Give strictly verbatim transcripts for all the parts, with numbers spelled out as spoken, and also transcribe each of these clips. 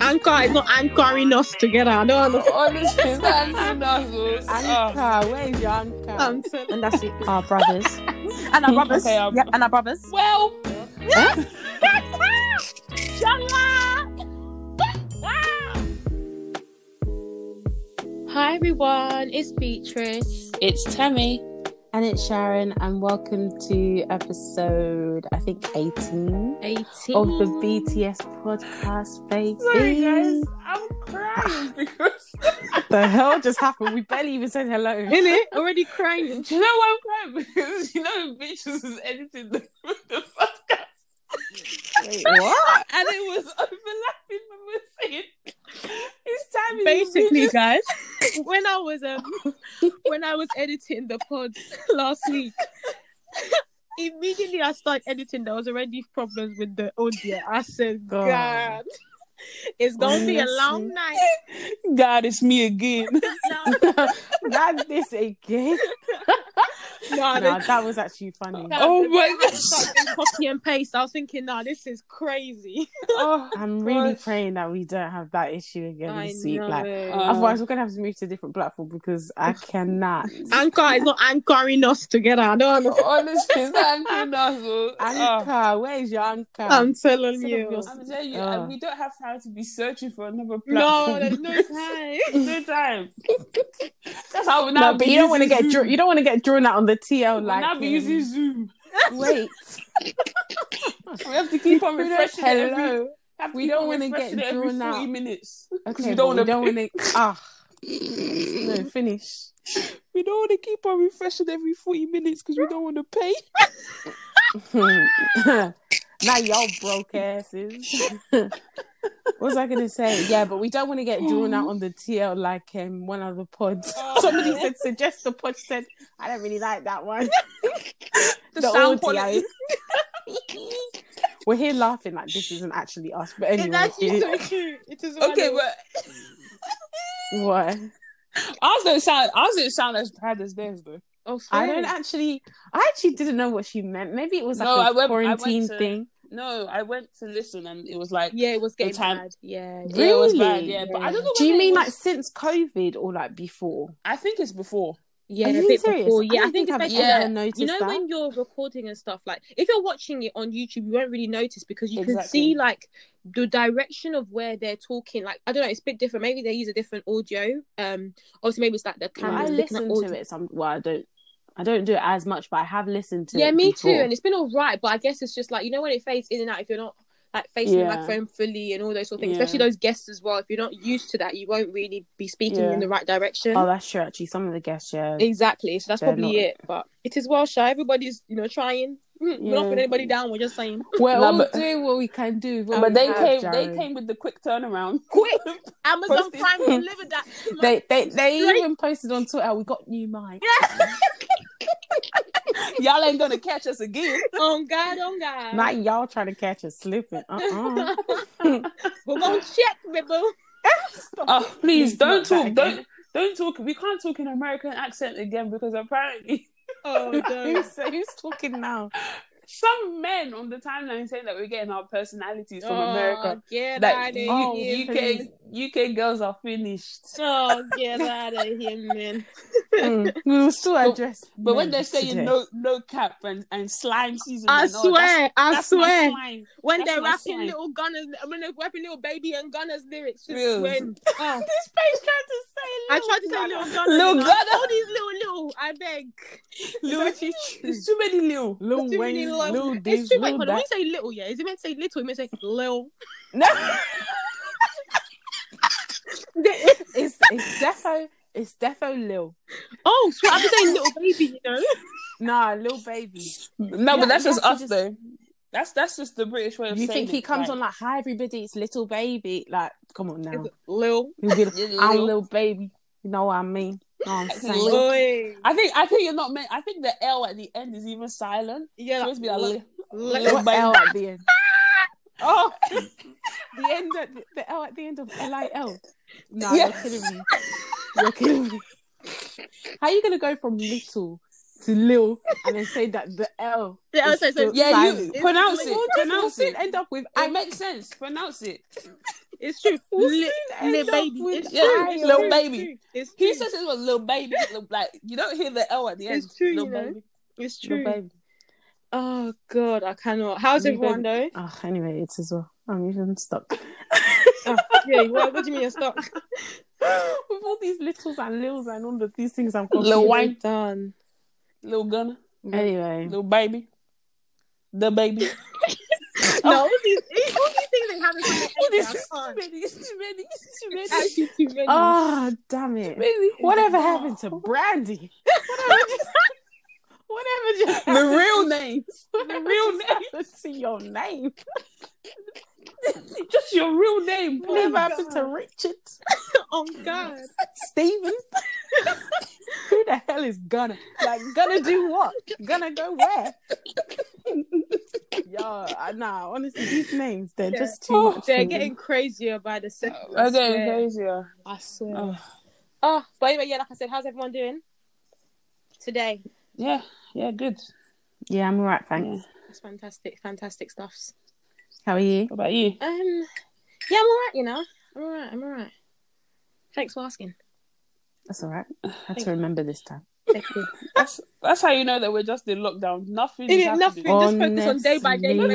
Anchor is not anchoring us together. I don't know. Honestly, it's not anchoring Anchor, where is your anchor? Um, and that's it. Our brothers. And our brothers. Okay, um, yeah, and our brothers. Well. Yeah. Hi, everyone. It's Beatrice. It's Tammy. And it's Sharon, and welcome to episode, I think, eighteen, eighteen. Of the B T S podcast, baby. Sorry, guys, I'm crying because... the hell just happened? We barely even said hello. Really? Already crying. Do you know why I'm crying? Because, you know, bitches is editing the, the podcast. Wait, what? And it was overlapping when we were saying... It's time basically just, guys when I was um when I was editing the pod last week, immediately I started editing, there was already problems with the audio. I said, God, God it's gonna be a long night. God, it's me again. No. Not this again. No, no, that was actually funny. No, oh my gosh. Copy and paste. I was thinking, no, this is crazy. Oh, I'm gosh. really praying that we don't have that issue again I this week. Like, uh, otherwise, we're going to have to move to a different platform because I cannot. Anchor is not anchoring us together. I don't know. Honestly, it's not anchoring us. Anchor, oh. Where is your anchor? I'm telling Instead you. Your... I'm telling you. Oh. We don't have time to be searching for another platform. No, there's no time. no time. That's how we now no, but you don't want to get dr- you don't want to get drawn out on the T L like I'll be using Zoom. Wait, we have to keep on refreshing. Hello, every, we don't want to get drawn out. Minutes, okay, we don't want to. Ah, no, finish. We don't want to keep on refreshing every forty minutes because we don't want to pay. Now y'all broke asses. What was I going to say? Yeah, but we don't want to get drawn out on the T L like um, one of the pods. Somebody said, suggest the pod. Said, I don't really like that one. the the sound audio. We're here laughing like this isn't actually us. But anyway. It's actually so cute. It is okay, but... What? Ours don't sound, ours don't sound as bad as theirs, though. Oh, I don't actually... I actually didn't know what she meant. Maybe it was like no, a I went, quarantine I went to... thing. No, I went to listen and it was like... Yeah, it was getting time... bad. Yeah, really? Yeah, it was bad. Yeah, yeah. But I don't know. Do you mean was... like since COVID or like before? I think it's before. Yeah, a bit before. Yeah, I, I think, think it's yeah. noticed. You know that? When you're recording and stuff, like if you're watching it on YouTube, you won't really notice because you exactly. can see like the direction of where they're talking. Like I don't know, it's a bit different. Maybe they use a different audio. Um, obviously maybe it's like the camera. Well, I listen to it. Some well, I don't. I don't do it as much, but I have listened to yeah, it. Yeah, me before. too. And it's been all right, but I guess it's just like, you know, when it fades in and out, if you're not like facing yeah. the microphone fully and all those sort of things, yeah. especially those guests as well. If you're not used to that, you won't really be speaking yeah. in the right direction. Oh, that's true. Actually, some of the guests, yeah, exactly. So that's They're probably not... it. But it is well shy. Everybody's, you know, trying. We're yeah. not putting anybody down. We're just saying we're all no, but... doing what we can do. But um, they came, Jared. they came with the quick turnaround. Quick Amazon Prime delivered that. They, they, they even posted on Twitter. We got new mics. Y'all ain't gonna catch us again. Oh God, oh God. Not y'all trying to catch us slipping. Uh-uh. We're gonna check, Ribble. Oh, please, please don't talk. Don't don't talk. We can't talk in American accent again because apparently. Oh no. who's, who's talking now? some men on the timeline saying that we're getting our personalities from oh, America. Get like, out of here, oh, U K, U K girls are finished. Oh, get out of here, man. Mm. We will still address. But, but when they're saying today. no no cap and, and slime season, I swear, all, that's, I that's swear. When that's they're rapping slime. little Gunners, when they're rapping Lil Baby and Gunners lyrics, just when oh. this page tried to say. I tried to say Lil Gunner. Lil Gunner. All these little little. I beg. Lil, it's, like, it's too many little. Lil too Wayne, many little. Lil it's too many. Hold on. When you say little, yeah, is it meant to say little? It meant to say Lil. No. it's it's defo it's defo Lil. Oh, so I'm saying Lil Baby, you know? Nah, Lil Baby. No, yeah, but that's just us just... though. That's that's just the British way of you saying it. You think he comes like, on like, hi everybody, it's Little Baby. Like, come on now. Lil. Like, I'm Lil Baby. You know what I mean? No, I'm saying. I think I think you're not meant. I think the L at the end is even silent. Yeah, like, be like, like, like, what L at the end? Oh, the end at the, the L at the end of L I L. No, yes. You're kidding me. You're kidding me. How are you gonna go from little to Lil and then say that the L? The L is so, so yeah, silent. You pronounce it. Pronounce it. End up with. It makes sense. Pronounce it. It's true. We'll Li- Lil Baby. It's yeah. true. Lil it's Baby. True. It's true. He says it was Lil Baby. Like, you don't hear the L at the end. It's true. Lil you know? Baby. It's true. Lil Baby. Oh, God. I cannot. How's Lil everyone, baby? though? Oh, anyway, it's as well. I'm even stuck. oh, yeah, what, what do you mean you're stuck? With all these littles and lils and all of these things, I'm confused. Lil Wayne. Done. Lil Gunner. Anyway. Lil Baby. The Baby. No, all these, all these things that happen to me. It is too many, it's too many, it's too many. It's actually too many. Oh, damn it. Really? Whatever happened to Brandy? Whatever just, whatever just the happened real name. The real name. To your name. Just your real name. Oh, whatever happened to Richard? Oh, God. Stephen? Who the hell is Gunner? Like, Gunner do what? Gunner go where? Yo, nah, honestly, these names, they're yeah. just too oh, much. They're getting me. crazier by the second. Oh, they're getting crazier. I swear. Oh. oh, but anyway, yeah, like I said, how's everyone doing today? Yeah, yeah, good. Yeah, I'm all right, thanks. Yeah. That's fantastic, fantastic stuffs. How are you? What about you? Um, yeah, I'm all right, you know. I'm all right, I'm all right. Thanks for asking. That's all right. I had Thank to remember you. this time. that's that's how you know that we're just in lockdown. Nothing is happening. Nothing. Just focus on day by day. We,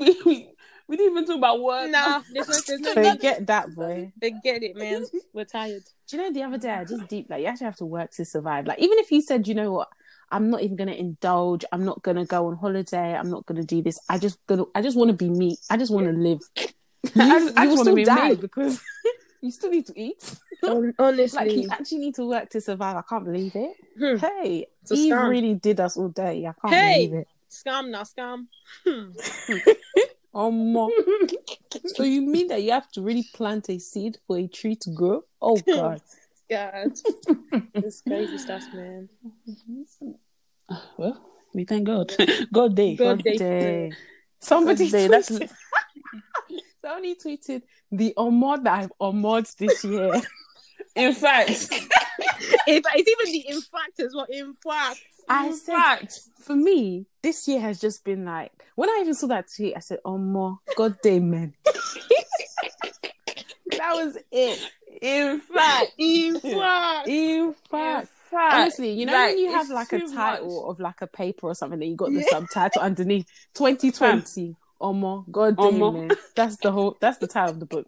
we, we, we didn't even talk about work. Nah, there's no, there's no they nothing. Get that boy. They get it, man. We're tired. Do you know the other day I just deep like you actually have to work to survive. Like even if you said, you know what, I'm not even gonna indulge. I'm not gonna go on holiday. I'm not gonna do this. I just gonna. I just want to be me. I just want to live. You, I, I just want to be die me because. You still need to eat. Honestly. Like, you actually need to work to survive. I can't believe it. Hmm. Hey, Eve scam. really did us all dirty. I can't hey, believe it. Scam, not scam. Oh, my. So you mean that you have to really plant a seed for a tree to grow? Oh, God. God. This crazy stuff, man. Well, we thank God. God day. God, God day. day. Somebody God day. That's... Only tweeted the Omod that I've Omod'd this year. In fact, it's even the in fact as well. In fact, I in fact. Said, for me, this year has just been like when I even saw that tweet, I said, "Omod, God damn man." That was it. In fact, in fact, in fact. Honestly, you know like, when you have like a title much. of like a paper or something that you got the yeah. subtitle underneath twenty twenty. Omo, God damn Omo. It. That's the whole that's the title of the book.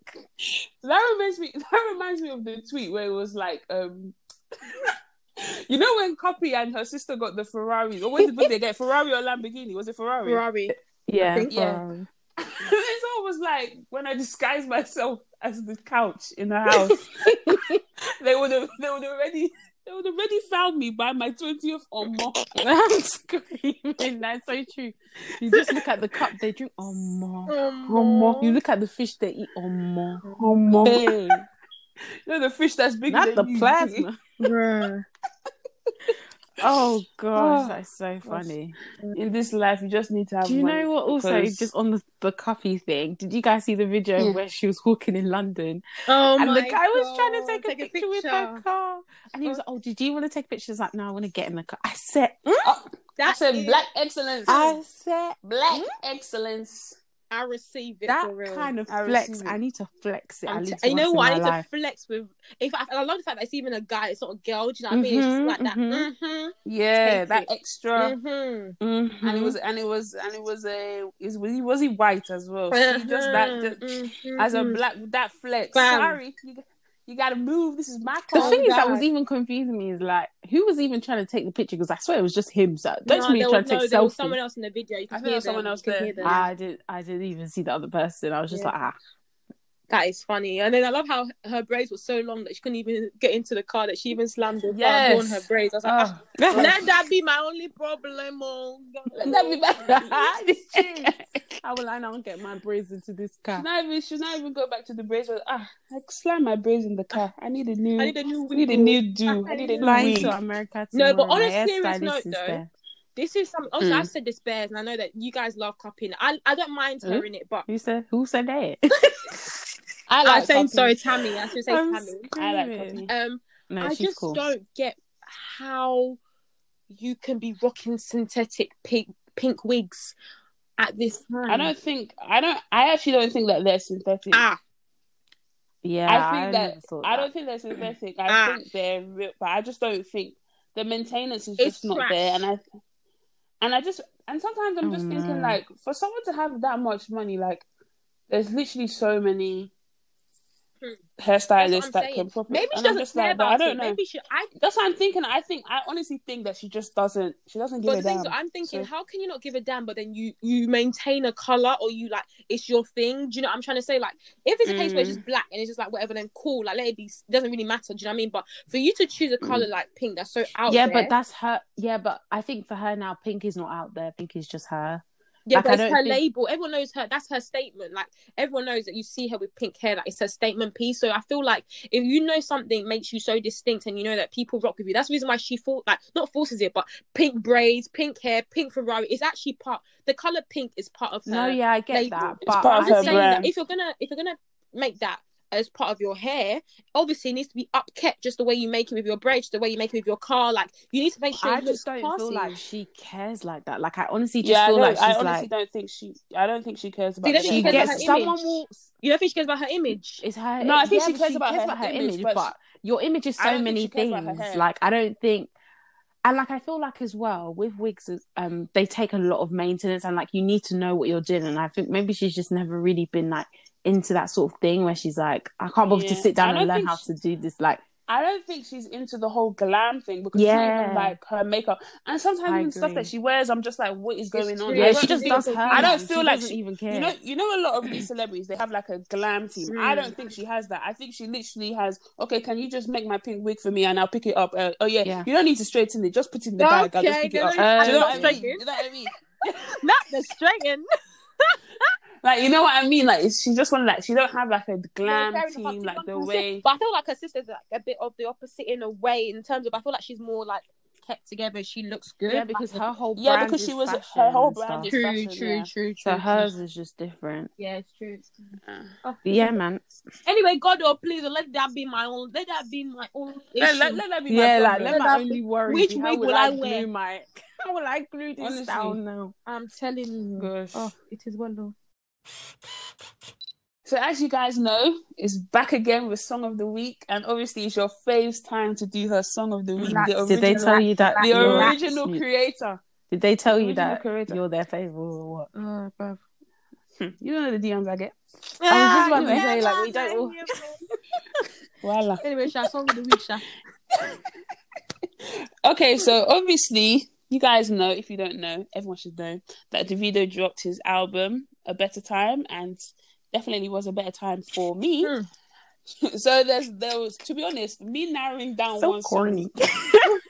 That reminds me that reminds me of the tweet where it was like, um you know when Copy and her sister got the Ferrari, or what did they get? Ferrari or Lamborghini? Was it Ferrari? Ferrari. Yeah. I think, yeah. It's always like when I disguise myself as the couch in the house, they would have they would already They would already found me by my twentieth or more. I'm screaming. That's so true. You just look at the cup they drink. Oh, more. Oh, more. You look at the fish they eat. Oh, more. Oh, more. Hey. You know, the fish that's bigger Not than the you. plasma. Bruh. Oh gosh, oh, that's so funny. Gosh. In this life, you just need to have. Do you know what? Because... Also, just on the, the cuffy thing, did you guys see the video yeah. where she was walking in London? Oh and my god! And the guy God. was trying to take, take a, picture a picture with her car, and he was like, "Oh, did you want to take a picture?" She's like, "No, I want to get in the car." I said, mm? oh, "That's a black excellence." I said, "Black mm? excellence." I receive it. That for real. kind of I flex. I need to flex it. I t- you know what? I need life. to flex with. If I, I love the fact that it's even a guy, it's not a girl. Do you know what mm-hmm, I mean? It's just like mm-hmm. that. Mm-hmm, yeah, that it. extra. Mm-hmm. Mm-hmm. And it was, and it was, and it was a. Is was he, was he white as well? Mm-hmm. So just that just, mm-hmm. as a black that flex. Bam. Sorry, you, you got to move. This is my call. The thing oh, is God. that was even confusing me is like who was even trying to take the picture because I swear it was just him. So don't no, me trying to no, take there selfie. Was someone else in the video. You can I think there was someone else there. I didn't. I didn't even see the other person. I was just yeah. like, ah, that is funny. And then I love how her braids were so long that she couldn't even get into the car. That she even slammed the yes. car on her braids. I was like, oh. ah, let that be my only problem. Oh. Let that be my. How will I not get my braids into this car? Should not even, should not even go back to the braids. But, ah, I slam my braids in the car. I need a new. I need a new. Wig. I need a new do. I need a new. Flying to America. Tomorrow. No, but on a serious note, though, there. this is some. Also, mm. I've said this bears, and I know that you guys love copying. I I don't mind mm. hearing it, but who said who said that? I like I'm saying sorry, Tammy. I should say I'm Tammy. Screaming. I like copying. Um, no, I just cool. don't get how you can be rocking synthetic pink pink wigs. At this time, I don't think I don't. I actually don't think that they're synthetic. Ah, yeah, I think I that, that I don't think they're synthetic. I ah. think they're real, but I just don't think the maintenance is it's just trash. not there. And I, and I just and sometimes I'm just oh, thinking no. like for someone to have that much money, like there's literally so many hmm. hairstylists that saying. can profit. Maybe she doesn't care like, about I don't it. Know. Maybe she, I... That's what I'm thinking. I think I honestly think that she just doesn't. She doesn't give but a damn. So I'm thinking, so... how can you not give a damn? But then you you maintain a color, or you like it's your thing. Do you know what I'm trying to say? Like if it's a case mm. where it's just black and it's just like whatever, then cool. Like let it be. It doesn't really matter. Do you know what I mean? But for you to choose a color mm. like pink, that's so out. Yeah, there. but that's her. Yeah, but I think for her now, pink is not out there. Pink is just her. Yeah, like, but it's her think... label. Everyone knows her. That's her statement. Like, everyone knows that you see her with pink hair. Like, it's her statement piece. So I feel like if you know something makes you so distinct and you know that people rock with you, that's the reason why she, for- like, not forces it, but pink braids, pink hair, pink Ferrari. It's actually part, the colour pink is part of her No, yeah, I get label. that. But I'm just saying brand. that if you're gonna, if you're gonna make that as part of your hair, obviously it needs to be upkept just the way you make it with your braids, the way you make it with your car. Like you need to make sure. I just don't classy. feel like she cares like that. Like I honestly just yeah, feel like she's I honestly like, don't think she. I don't think she cares about. She cares gets about her someone image. will. You don't think she cares about her image? It's her. No, I think yeah, she, cares, she about cares about her, her image. But, but your image is so many things. Like I don't think. And like I feel like as well with wigs, um, they take a lot of maintenance, and like you need to know what you're doing. And I think maybe she's just never really been like into that sort of thing where she's like, I can't bother yeah. to sit down and learn how she, to do this. Like, I don't think she's into the whole glam thing because yeah. she even like her makeup and sometimes I even agree. stuff that she wears. I'm just like, what is going on? Yeah, yeah she, she just does her. I don't feel she like she even cares. You know, you know, a lot of these celebrities they have like a glam team. Mm. I don't think she has that. I think she literally has. Okay, can you just make my pink wig for me and I'll pick it up? Uh, oh yeah. yeah, you don't need to straighten it. Just put it in the bag. Okay, I'll just pick it up. Uh, you know what I mean? You know what I mean? Not the straighten. Like you know what I mean? Like she just wanted like she don't have like a glam no, team enough. Like the way. But I feel like her sister's like a bit of the opposite in a way in terms of I feel like she's more like kept together. She looks good. Yeah, because like, her whole brand yeah because she was her whole brand is true, fashion, true, yeah. true, true. So true. hers is just different. Yeah, it's true. Yeah, oh, yeah man. Anyway, God, oh please, let that be my own. Let that be my own. Let, let, let that be my yeah, like, let, let my only be, worry. Which wig will I, I wear? My... How will I glue this Honestly, down now? I'm telling you. Gosh. Oh, it is well done. So as you guys know, it's back again with Song of the Week, and obviously it's your fave's time to do her Song of the Week. Relax. The original, did they tell you that the original relax. creator? Did they tell the you that creator. you're their fave or what? Oh, bruv. Hmm. You don't know the D Ms I get. Ah, I was just about to say, like, we don't all... Voila. Anyway, Sha, Song of the Week, Sha. Okay, so obviously... You guys know, if you don't know, everyone should know, that Davido dropped his album, A Better Time, and definitely was a better time for me. Mm. So there's, there was, to be honest, me narrowing down so one corny. song.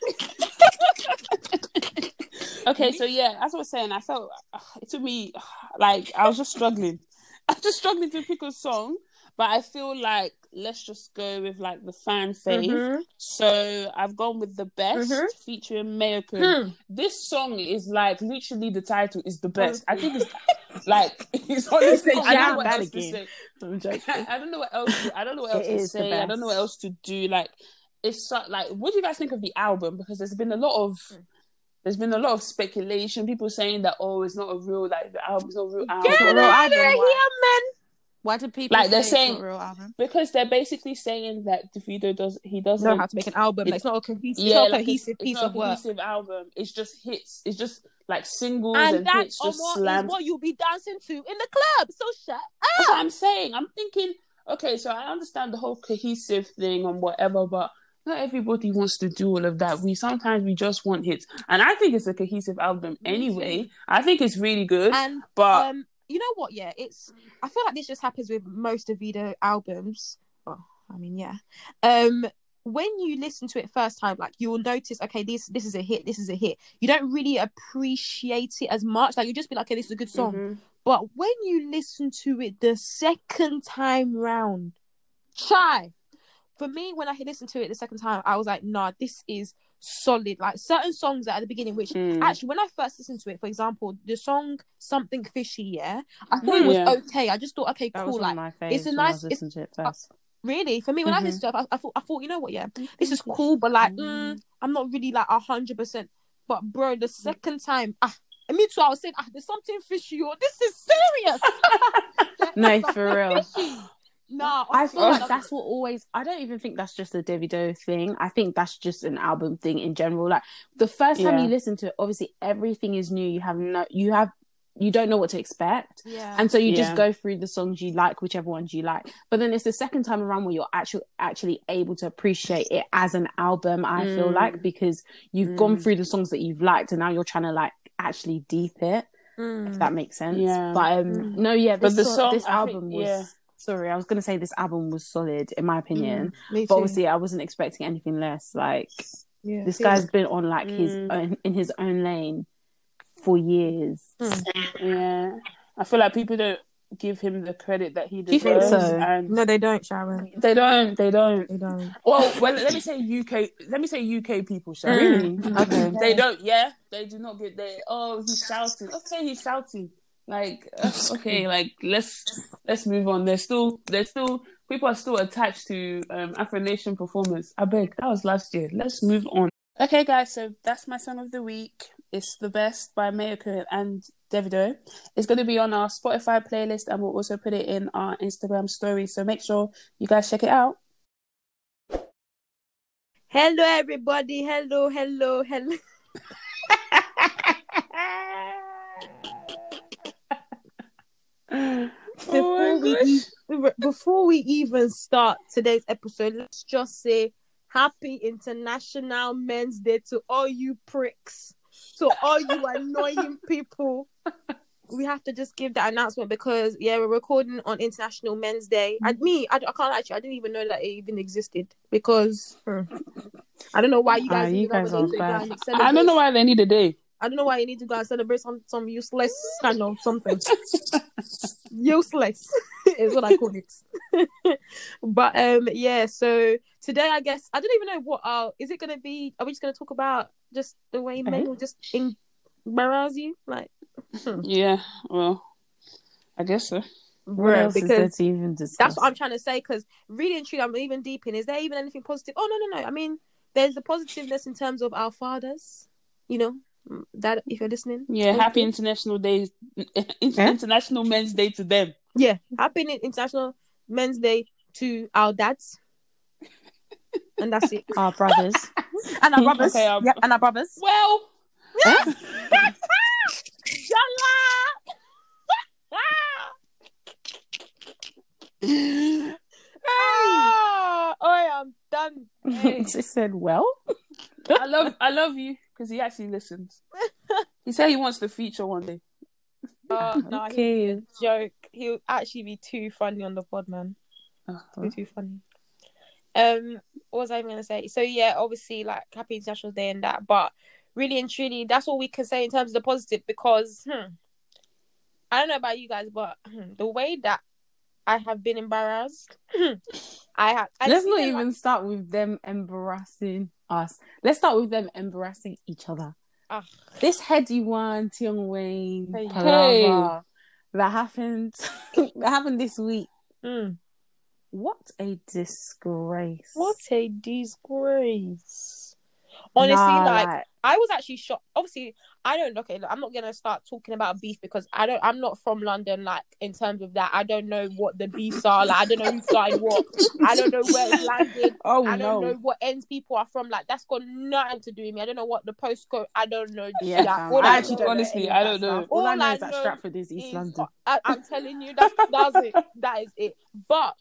Okay, so yeah, as I was saying, I felt, uh, it took me, uh, like, I was just struggling. I was just struggling to pick a song, but I feel like let's just go with like the fan fave. Mm-hmm. So I've gone with The Best, mm-hmm. featuring Mayoko. Hmm. This song is like literally the title is The Best. I think it's like it's honestly. I don't know what else to say. I don't know what else. I don't know what else to say. I don't know what else to do. Like it's so, like, what do you guys think of the album? Because there's been a lot of. There's been a lot of speculation. People saying that, oh, it's not a real, like, the album's not a real album. Get out of here, man! Why do people like say they're saying it's not a real album? Because they're basically saying that Davido does he doesn't know how to make an album. It's, it's not a cohesive, yeah, like cohesive it's, piece it's not of a cohesive work. Album. It's just hits. It's just like singles and, and that's hits. Just slammed. What you'll be dancing to in the club. So shut up. That's what I'm saying. I'm thinking, okay, so I understand the whole cohesive thing and whatever, but. Not everybody wants to do all of that. We sometimes we just want hits, and I think it's a cohesive album anyway. I think it's really good, and, but um, you know what? Yeah, it's. I feel like this just happens with most Davido albums. Oh, I mean, yeah. Um, when you listen to it first time, like you will notice, okay, this this is a hit. This is a hit. You don't really appreciate it as much. Like you just be like, okay, this is a good song. Mm-hmm. But when you listen to it the second time round, try. For me, when I listened to it the second time, I was like, nah, this is solid. Like, certain songs that at the beginning, which mm. actually, when I first listened to it, for example, the song Something Fishy, yeah, I thought mm, it was yeah. okay. I just thought, okay, that cool. Like, it's a nice. I listened to it first. Uh, really? For me, when mm-hmm. I listened to it, I, I, thought, I thought, you know what, yeah, this is cool, but like, mm. Mm, I'm not really like one hundred percent. But, bro, the second time, ah, and me too, I was saying, ah, there's something fishy, or this is serious. No, for real. Fishy. No, I feel like that's what always. I don't even think that's just a Davido thing. I think that's just an album thing in general. Like the first time yeah. you listen to it, obviously everything is new. You have no, you have, you don't know what to expect, yeah. and so you yeah. just go through the songs you like, whichever ones you like. But then it's the second time around where you're actually actually able to appreciate it as an album. I mm. feel like because you've mm. gone through the songs that you've liked, and now you're trying to like actually deep it, mm. if that makes sense. Yeah. But um, mm. no, yeah, this, but the so, song, this album think, was. Yeah. Sorry, I was going to say this album was solid, in my opinion. Mm, but obviously, I wasn't expecting anything less. Like, yeah, this guy's is. been on, like, mm. his own, in his own lane for years. Mm. Yeah. I feel like people don't give him the credit that he deserves. Do you think so? And no, they don't, Sharon. They don't, they don't. They don't. Well, well let me say U K, let me say U K people, Sharon. Mm. Okay. They don't, yeah? They do not get there. Oh, he's shouting. Okay, he's shouting. Like okay, like let's let's move on. They're still they're still people are still attached to um, Afro Nation performance. I beg, that was last year. Let's move on. Okay, guys, so that's my song of the week. It's The Best by Mayoko and Davido. It's going to be on our Spotify playlist, and we'll also put it in our Instagram story. So make sure you guys check it out. Hello, everybody. Hello, hello, hello. Before, oh we even, before we even start today's episode, let's just say happy International Men's Day to all you pricks, to all you annoying people. We have to just give that announcement because yeah, we're recording on International Men's Day. And me, I, I can't actually, I didn't even know that it even existed because uh, I don't know why you guys. Uh, you guys are bad. I don't know why they need a day. I don't know why you need to go and celebrate some, some useless kind of something. Useless is what I call it. But um, yeah, so today I guess I don't even know what our is it going to be. Are we just going to talk about just the way men will just embarrass you? Like, hmm. yeah, well, I guess so. What else because is there to even discuss? That's what I'm trying to say. Because really and truly, I'm even deep in. Is there even anything positive? Oh no, no, no. I mean, there's the positiveness in terms of our fathers. You know. That if you're listening, yeah, happy you? International Day, International Men's Day to them. Yeah, happy International Men's Day to our dads, and that's it. Our brothers and our brothers, okay, our... yeah, and our brothers. Well, huh? oh, I'm done. Hey. She said, "Well, I love, I love you." Because he actually listens. He said he wants to feature one day. Uh, no, okay. He'll be a joke. He'll actually be too funny on the pod, man. Oh, oh. Too funny. Um, what was I even going to say? So, yeah, obviously, like, happy International Day and that. But really and truly, that's all we can say in terms of the positive because, hmm, I don't know about you guys, but hmm, the way that I have been embarrassed. I have. I Let's not even like... start with them embarrassing us. Let's start with them embarrassing each other. Ugh. This Heady One, Tion Wayne, hey, Palava, hey. that happened. that happened this week. Mm. What a disgrace! What a disgrace! Honestly, nah, like, like I was actually shocked. Obviously, I don't. Okay, look, I'm not gonna start talking about beef because I don't. I'm not from London. Like in terms of that, I don't know what the beefs are. Like I don't know who started what. I don't know where it landed. Oh I don't no. know what ends people are from. Like that's got nothing to do with me. I don't know what the postcode. I don't know. Yeah, like, all I, I actually don't honestly, I don't know. All, all I know I is that know Stratford is East is, London. I, I'm telling you, that's that's it. That is it. But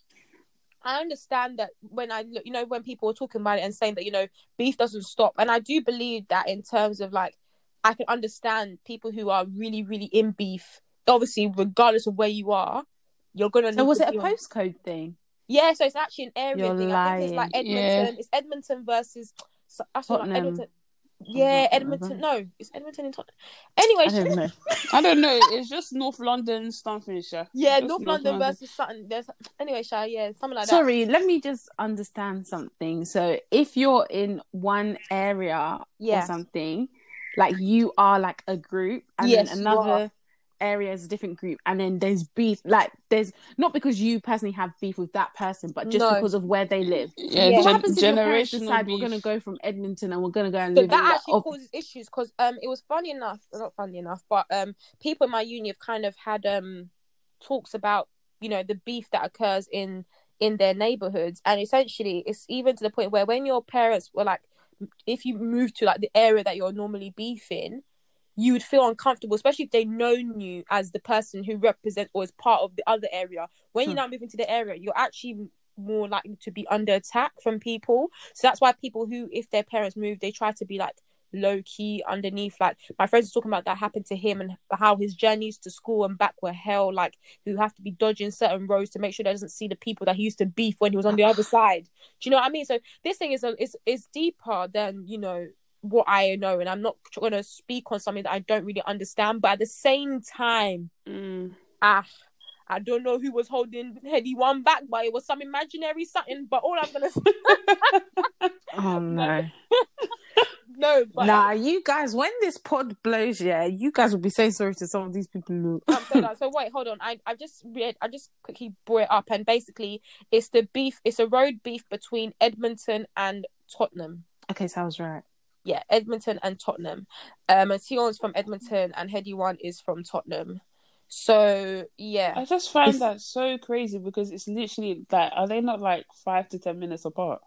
I understand that when I look, you know, when people are talking about it and saying that, you know, beef doesn't stop. And I do believe that in terms of like, I can understand people who are really, really in beef. Obviously, regardless of where you are, you're going to... So was it a postcode thing? Yeah, so it's actually an area you're thing. Lying. I think it's like Edmonton. Yeah. It's Edmonton versus... So, I Tottenham. Like Edmonton. Yeah, Edmonton. No, it's Edmonton and Tottenham. Anyway, I don't know. I don't know. It's just North London, something, Sha. Yeah, North, North London, London versus Sutton. There's anyway, Sha. Yeah, something like Sorry, that. Sorry, let me just understand something. So, if you're in one area yeah. or something, like you are like a group, and yes, then another area is a different group, and then there's beef. Like there's not because you personally have beef with that person, but just no. because of where they live. Yeah, yeah. What happens if your parents decide we're gonna go from Edmonton and we're gonna go and so live? That in actually that causes op- issues because um, it was funny enough, not funny enough, but um, people in my uni have kind of had um talks about you know the beef that occurs in in their neighborhoods, and essentially it's even to the point where when your parents were like, if you move to like the area that you're normally beefing, you would feel uncomfortable, especially if they known you as the person who represents or is part of the other area. When you're now moving to the area, you're actually more likely to be under attack from people. So that's why people who, if their parents move, they try to be like low key underneath. Like my friends were talking about that happened to him and how his journeys to school and back were hell. Like who have to be dodging certain roads to make sure they doesn't see the people that he used to beef when he was on the other side. Do you know what I mean? So this thing is a, is is deeper than you know what I know, and I'm not going to speak on something that I don't really understand, but at the same time mm. ah, I don't know who was holding Heady One back, but it was some imaginary something, but all I'm going to oh no no but nah you guys, when this pod blows, yeah, you guys will be saying sorry to some of these people. I'm saying that, so wait, hold on, I I just read I just quickly brought it up, and basically it's the beef, it's a road beef between Edmonton and Tottenham. Okay, so I was right. Yeah, Edmonton and Tottenham. Um, and Tion's from Edmonton and Heady One is from Tottenham. So, yeah. I just find it's... that so crazy because it's literally like, are they not like five to ten minutes apart?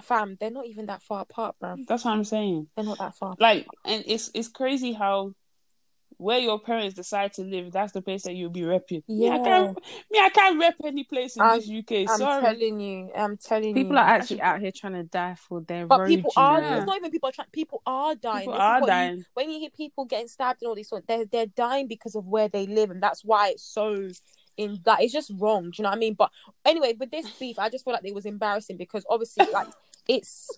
Fam, they're not even that far apart, bro. That's what I'm saying. They're not that far apart. Like, and it's it's crazy how where your parents decide to live, that's the place that you'll be repping. Yeah. Me, I can't, me, I can't rep any place in I'm, this U K. I'm Sorry. telling you. I'm telling people you. People are actually out here trying to die for their but road. But people are, know? It's not even people are trying, people are dying. People this are dying. You, when you hear people getting stabbed and all these sort, they're, they're dying because of where they live, and that's why it's so... in that it's just wrong, do you know what I mean? But anyway, with this beef, I just feel like it was embarrassing because obviously, like it's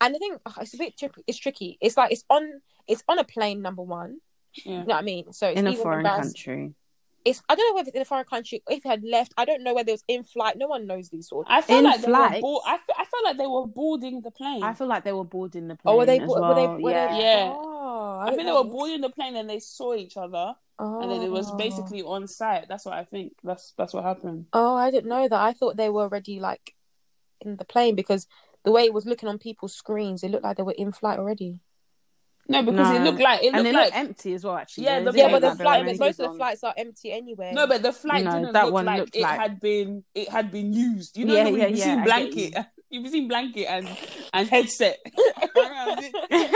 and I think oh, it's a bit tri- it's tricky. It's like it's on it's on a plane, number one. Yeah. You know what I mean? So it's in a foreign country. It's I don't know whether it's in a foreign country. If it had left, I don't know whether it was in flight. No one knows these sorts. I feel in like flight. They were bo- I feel, I feel like they were boarding the plane. I feel like they were boarding the plane. Oh, were they? Bo- well. were they were yeah. They, yeah. Oh, I, I think know. they were boarding the plane and they saw each other. Oh. And then it was basically on site. That's what I think. That's that's what happened. Oh, I didn't know that. I thought they were already like in the plane because the way it was looking on people's screens, it looked like they were in flight already. No, because no. it looked like it looked and it like... looked empty as well. Actually, yeah, the, yeah, but the flight most of the flights are empty anyway. No, but the flight no, didn't that look one like looked it like... had been it had been used. You know, yeah, yeah, you've yeah, seen yeah, blanket, you. you've seen blanket and and headset. The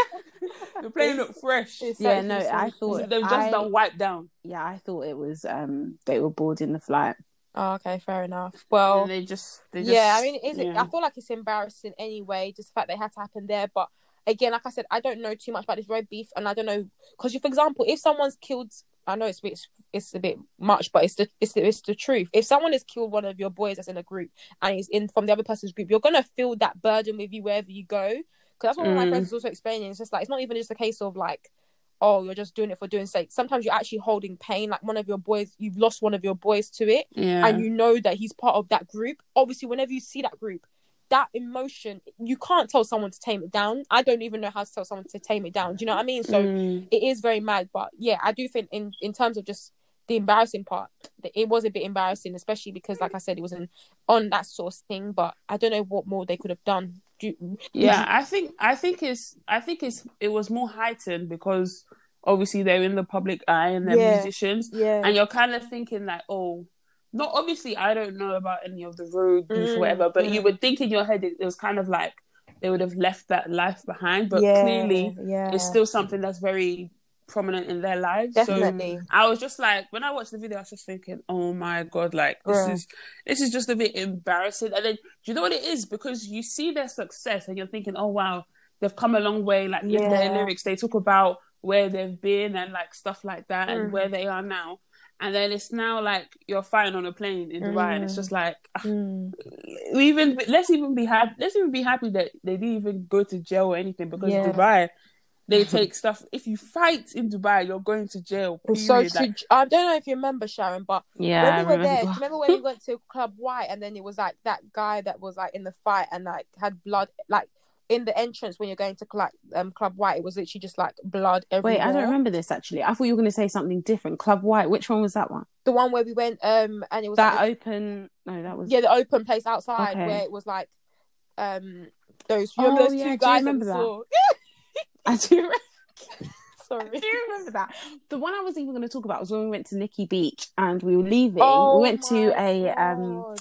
plane looked fresh. It's yeah, so, no, so, I thought so they've just I, done wiped down. Yeah, I thought it was um they were boarding the flight. Oh, okay, fair enough. Well, and they just, they just yeah. I mean, is yeah. it? I feel like it's embarrassing anyway, just the fact that it had to happen there. But again, like I said, I don't know too much about this road beef, and I don't know because, for example, if someone's killed, I know it's it's, it's a bit much, but it's the it's the, it's the truth. If someone has killed one of your boys that's in a group and he's in from the other person's group, you're gonna feel that burden with you wherever you go. That's what mm. my friends was also explaining. It's just like it's not even just a case of like, oh, you're just doing it for doing sake. Sometimes you're actually holding pain. Like one of your boys, you've lost one of your boys to it. Yeah. And you know that he's part of that group. Obviously, whenever you see that group, that emotion, you can't tell someone to tame it down. I don't even know how to tell someone to tame it down. Do you know what I mean? So mm. it is very mad. But yeah, I do think in, in terms of just the embarrassing part, it was a bit embarrassing, especially because, like I said, it was an on that source thing. But I don't know what more they could have done. Do, yeah, you... I think I think it's I think it's it was more heightened because obviously they're in the public eye and they're yeah. musicians, yeah. and you're kind of thinking like, oh, not obviously I don't know about any of the road mm, or whatever, but mm. you would think in your head it, it was kind of like they would have left that life behind, but yeah, clearly yeah. it's still something that's very prominent in their lives. Definitely. So I was just like, when I watched the video, I was just thinking, oh my god, like this yeah. is this is just a bit embarrassing. And then, do you know what it is? Because you see their success, and you're thinking, oh wow, they've come a long way. Like yeah. in their lyrics, they talk about where they've been and like stuff like that, mm. and where they are now. And then it's now like you're flying on a plane in Dubai, mm. and it's just like mm. we even let's even be happy. Let's even be happy that they didn't even go to jail or anything because yeah. Dubai. They take stuff. If you fight in Dubai, you're going to jail. So to, like, I don't know if you remember, Sharon, but yeah, when we I were remember. there, do you remember when we went to Club White and then it was like that guy that was like in the fight and like had blood like in the entrance when you're going to like um Club White? It was literally just like blood everywhere. Wait, I don't remember this actually. I thought you were going to say something different. Club White. Which one was that one? The one where we went um and it was that like, open. No, that was yeah, the open place outside okay. where it was like um those. You remember oh, those yeah, two guys? Do you remember that? Yeah. I do remember. Sorry. I do remember that. The one I was even going to talk about was when we went to Nikki Beach and we were leaving. Oh we went to a um,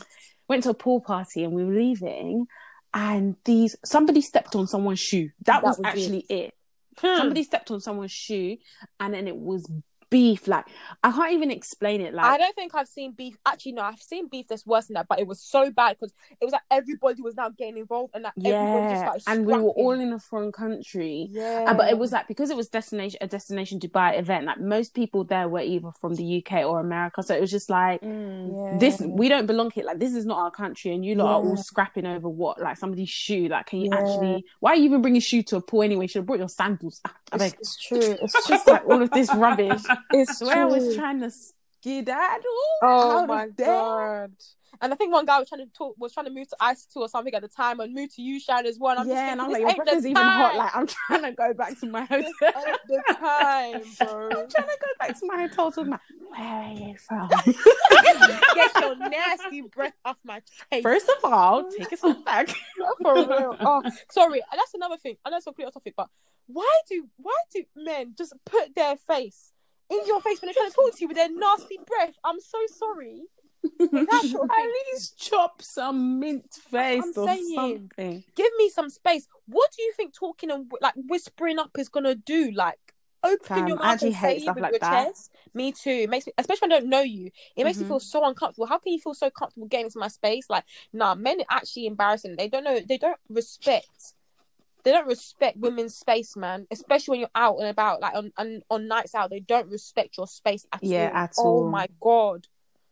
went to a pool party and we were leaving, and these somebody stepped on someone's shoe. That, that was, was actually it. it. Hmm. Somebody stepped on someone's shoe, and then it was beef. Like I can't even explain it. Like I don't think I've seen beef. Actually, no, I've seen beef that's worse than that. But it was so bad because it was like everybody was now getting involved, and like yeah, everyone just started and we were all in a foreign country. Yeah, uh, but it was like because it was destination a destination Dubai event. Like most people there were either from the U K or America, so it was just like mm, yeah. this. We don't belong here. Like this is not our country, and you lot yeah. are all scrapping over what like somebody's shoe. Like can you yeah. actually? Why are you even bringing shoe to a pool anyway? You should have brought your sandals. I mean, it's, it's true. It's just like all of this rubbish. It's where I was trying to skedaddle. Oh my god! And I think one guy was trying to talk, was trying to move to ice two or something at the time, and move to you, Sharon, as well. And I'm yeah, just thinking, and I'm like, your breath is even hot. Like I'm trying to go back to my hotel. The time, bro. I'm trying to go back to my hotel. To my, where are you from? Get your nasty breath off my face. First of all, take it some back. For real. Oh, sorry. That's another thing. I know it's a pretty off topic, but why do why do men just put their face in your face when they're trying to talk to you with their nasty breath? I'm so sorry. That's what at least chop some mint face I'm or saying, something. Give me some space. What do you think talking and like whispering up is gonna do? Like open Damn, your mouth and say with like your that. chest. Me too. It makes me, especially when I don't know you. It makes mm-hmm. me feel so uncomfortable. How can you feel so comfortable getting into my space? Like, nah, men are actually embarrassing. They don't know. They don't respect. They don't respect women's space, man. Especially when you're out and about, like on on, on nights out, they don't respect your space at yeah, all. Yeah, at all. Oh my god.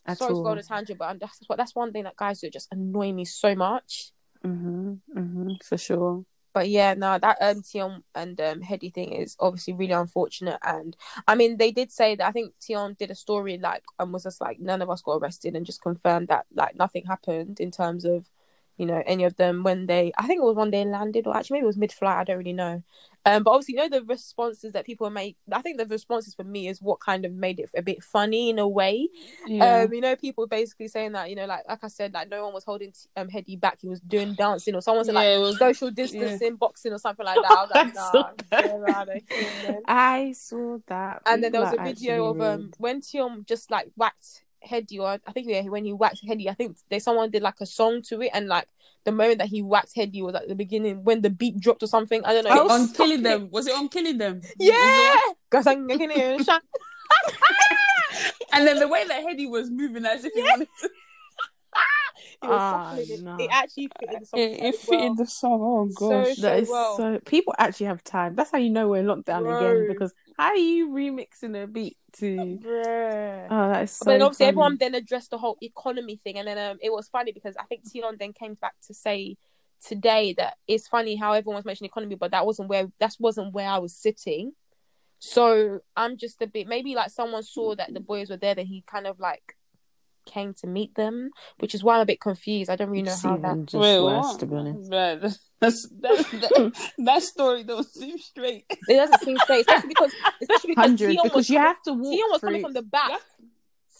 At Sorry all. to go on a tangent, but that's what that's one thing that guys do. Just annoy me so much. Mm-hmm. Mm-hmm. For sure. But yeah, no, that um, Tion and um, Heady thing is obviously really unfortunate. And I mean, they did say that I think Tion did a story like and was just like none of us got arrested and just confirmed that like nothing happened in terms of, you know, any of them when they, I think it was when they landed or actually maybe it was mid-flight, I don't really know. Um, but obviously, you know, the responses that people make, I think the responses for me is what kind of made it a bit funny in a way. Yeah. Um, you know, people basically saying that, you know, like like I said, like no one was holding um, Heady back. He was doing dancing or someone said yeah, like was, social distancing, yeah. boxing or something like that. I was like, nah. I, yeah, I saw that. And then there was a video of um, when Tion just like whacked Heady, or I think yeah, when he waxed Heady, I think they someone did like a song to it, and like the moment that he waxed Heady was like the beginning when the beat dropped or something. I don't know. Oh, on killing it. them, was it on killing them? Yeah. And then the way that Heady was moving as if he yeah. wanted to. It, was oh, no. it actually fit in the song. It, it fit well. in the song. Oh gosh, so, so that is well. so. People actually have time. That's how you know we're in lockdown Bro. again, because how are you remixing a beat to? Bro. Oh, that is so. But then obviously funny. Everyone then addressed the whole economy thing, and then um, it was funny because I think Tion then came back to say today that it's funny how everyone was mentioning economy, but that wasn't where that wasn't where I was sitting. So I'm just a bit, maybe like someone saw that the boys were there, that he kind of like came to meet them, which is why I'm a bit confused. I don't really know how that just Wait, worse, to be honest. Right. That's, that's, that, that story doesn't seem straight. It doesn't seem straight, especially because especially because, Tion, because was you coming, have to walk Tion was through. coming from the back. That's...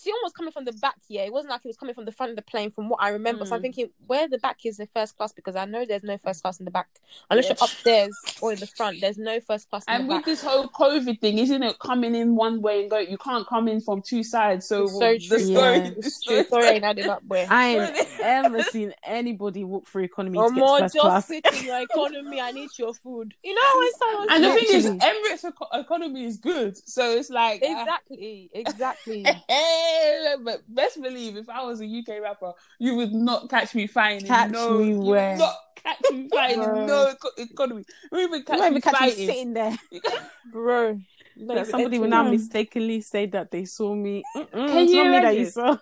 Tion was coming from the back, yeah. It wasn't like he was coming from the front of the plane, from what I remember. Mm. So I'm thinking, where the back is the first class, because I know there's no first class in the back. Unless yeah. you're upstairs or in the front, there's no first class in and the back. And with this whole COVID thing, isn't it coming in one way and going, you can't come in from two sides. So, it's so true. The story, yeah. the story, story ain't added up where. I ain't ever seen anybody walk through economy or to get more to first just class. Sit in your economy, I need your food. You know, when someone And literally. The thing is, Emirates economy is good. So it's like... Exactly, uh... exactly. But best believe, if I was a U K rapper, you would not catch me fighting. Catch no, me where? Not catch me fighting. No economy. You even catch, you me, even catch me sitting there, bro. Like somebody will now mistakenly say that they saw me. Mm-mm, Can it's you not me that you saw,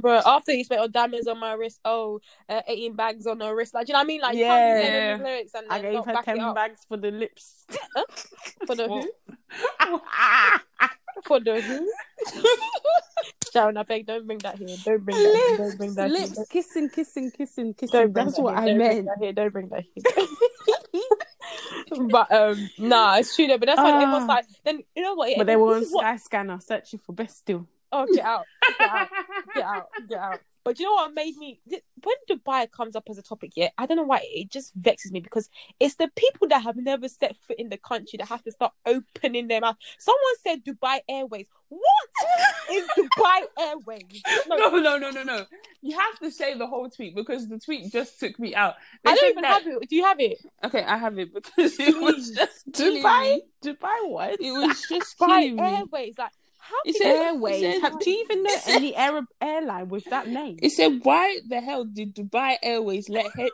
bro? After you spent all diamonds on my wrist, oh, uh, eighteen bags on her wrist. Like, do you know what I mean? Like, yeah. You lyrics and I gave her ten bags for the lips. For the who? For the who? Sharon, I beg, don't bring that here. Don't bring that here. Don't bring that Lips, here. Kissing, kissing, kissing, kissing. That's that what here. I don't meant. Here. Don't bring that here. But um, nah, it's true though. But that's why uh, it was like. Then you know what? It, but they were on Sky what... Scanner searching for best deal. Oh, get out! Get out! Get out! Get out! But you know what made me, when Dubai comes up as a topic, yeah, I don't know why, it just vexes me, because it's the people that have never set foot in the country that have to start opening their mouth. Someone said Dubai Airways. What is Dubai Airways? No. no, no, no, no, no. You have to say the whole tweet, because the tweet just took me out. They I don't even that... have it. Do you have it? Okay, I have it, because it Please. was just Dubai. Dubai what? It was just Dubai Airways. Like, How it said, Airways. It said, How, do you even know said, any Arab airline with that name? It said, why the hell did Dubai Airways let he-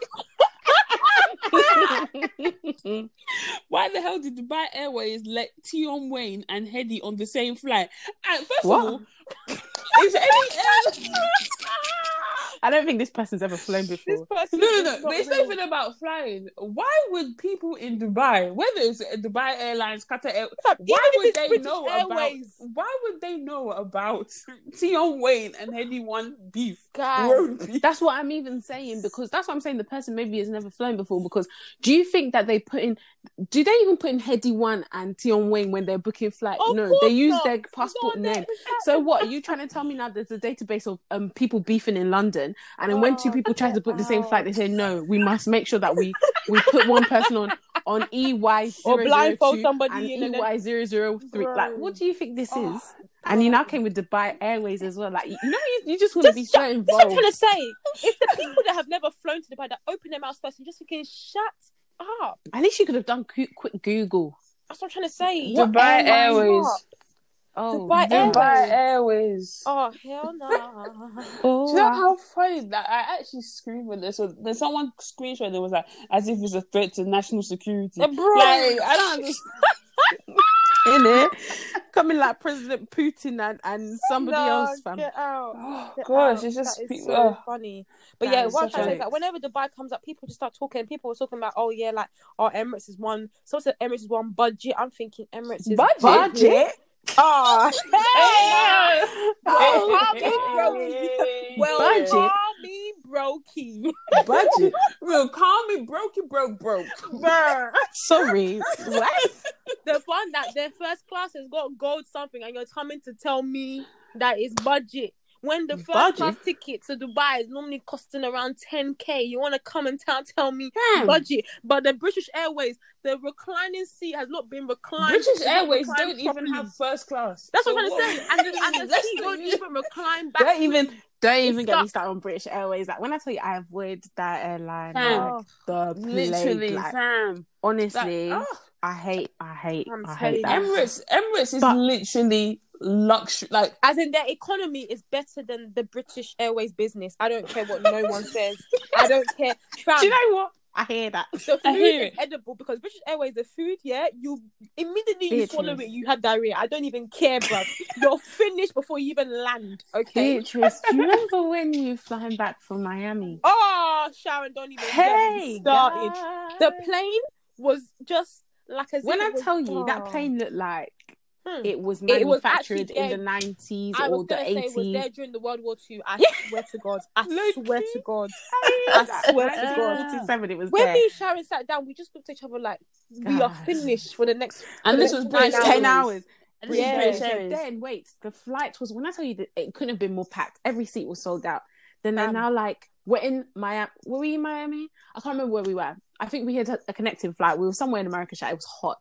why the hell did Dubai Airways let Tion Wayne and Heady on the same flight? And first what? of all, is any air- I don't think this person's ever flown before. No, no, no. There's real. nothing about flying. Why would people in Dubai, whether it's Dubai Airlines, Qatar Airways, why would they British know Airways. about? Why would they know about Tion Wayne and Heady One beef? God, beef? That's what I'm even saying, because that's what I'm saying. The person maybe has never flown before, because do you think that they put in? Do they even put in Heady One and Tion Wayne when they're booking flight? Of no, they use not. their passport no, name. So what are you trying to tell me now? There's a database of um, people beefing in London. And then oh, when two people try to book the same flight, they say no, we must make sure that we we put one person on on E Y zero zero two or blindfold somebody and E Y zero zero three. Bro. Like, what do you think this oh, is? And you now came with Dubai Airways as well. Like, you know, you, you just want to be so sh- involved. That's what I'm trying to say. It's the people that have never flown to Dubai that open their mouths first and just thinking, shut up. At least you could have done quick, quick Google. That's what I'm trying to say. Dubai, Dubai Airways. Airways. Oh, Dubai, Dubai Airways. Airways. Oh, hell no. Nah. Oh, do you know how funny that I actually screamed with this? So then someone screenshot it, was like, as if it's a threat to national security. Uh, bro, like, I don't understand. In it, coming like President Putin and, and somebody no, else, fam. Get out. Oh, get gosh, out. It's just pe- so oh. funny. But that yeah, what I'm trying to say is that whenever Dubai comes up, people just start talking. People were talking about, oh yeah, like, our oh, Emirates is one. Someone said Emirates is one budget. I'm thinking Emirates is budget. budget? Oh, hey, hey, well, budget. Call me brokey. Budget. Well, call me brokey, bro, broke. Bro. Sorry. What? The one that their first class has got gold something, and you're coming to tell me that it's budget. When the first budget? class ticket to Dubai is normally costing around ten K, you want to come and t- tell me Damn. budget. But the British Airways, the reclining seat has not been reclined. British Airways reclined don't properly. even have first class. That's so what I'm trying to say. And the, and the seat don't even recline back. Don't even, don't even get me started on British Airways. Like, when I tell you I avoid that airline, like, the plague, literally, like, fam. honestly, that, oh. I hate, I hate, I'm I hate that. Emirates, Emirates is but, literally... luxury, like, as in their economy is better than the British Airways business. I don't care what no one says. I don't care. Fam, do you know what? I hear that. The food I hear is it. edible, because British Airways, the food, yeah, you immediately Beatrice. you swallow it, you have diarrhea. I don't even care, bruv. You're finished before you even land. Okay. Beatrice, do you remember when you were flying back from Miami? Oh, Sharon, don't even hey, get me started. Guys. The plane was just like as when if I tell was, you oh. that plane looked like Hmm. It was manufactured it was in the nineties I or was the eighties. Say, it was there during the World War Two. I swear to God. I swear to God. I swear to God. eighty-seven It was when there. me and Sharon sat down, we just looked at each other like, God. we are finished for the next. And this was British ten hours. And this yeah. was British Then wait, the flight was. When I tell you that it couldn't have been more packed. Every seat was sold out. Then they're um, now like we're in Miami. Were we in Miami? I can't remember where we were. I think we had a connecting flight. We were somewhere in America. It was hot.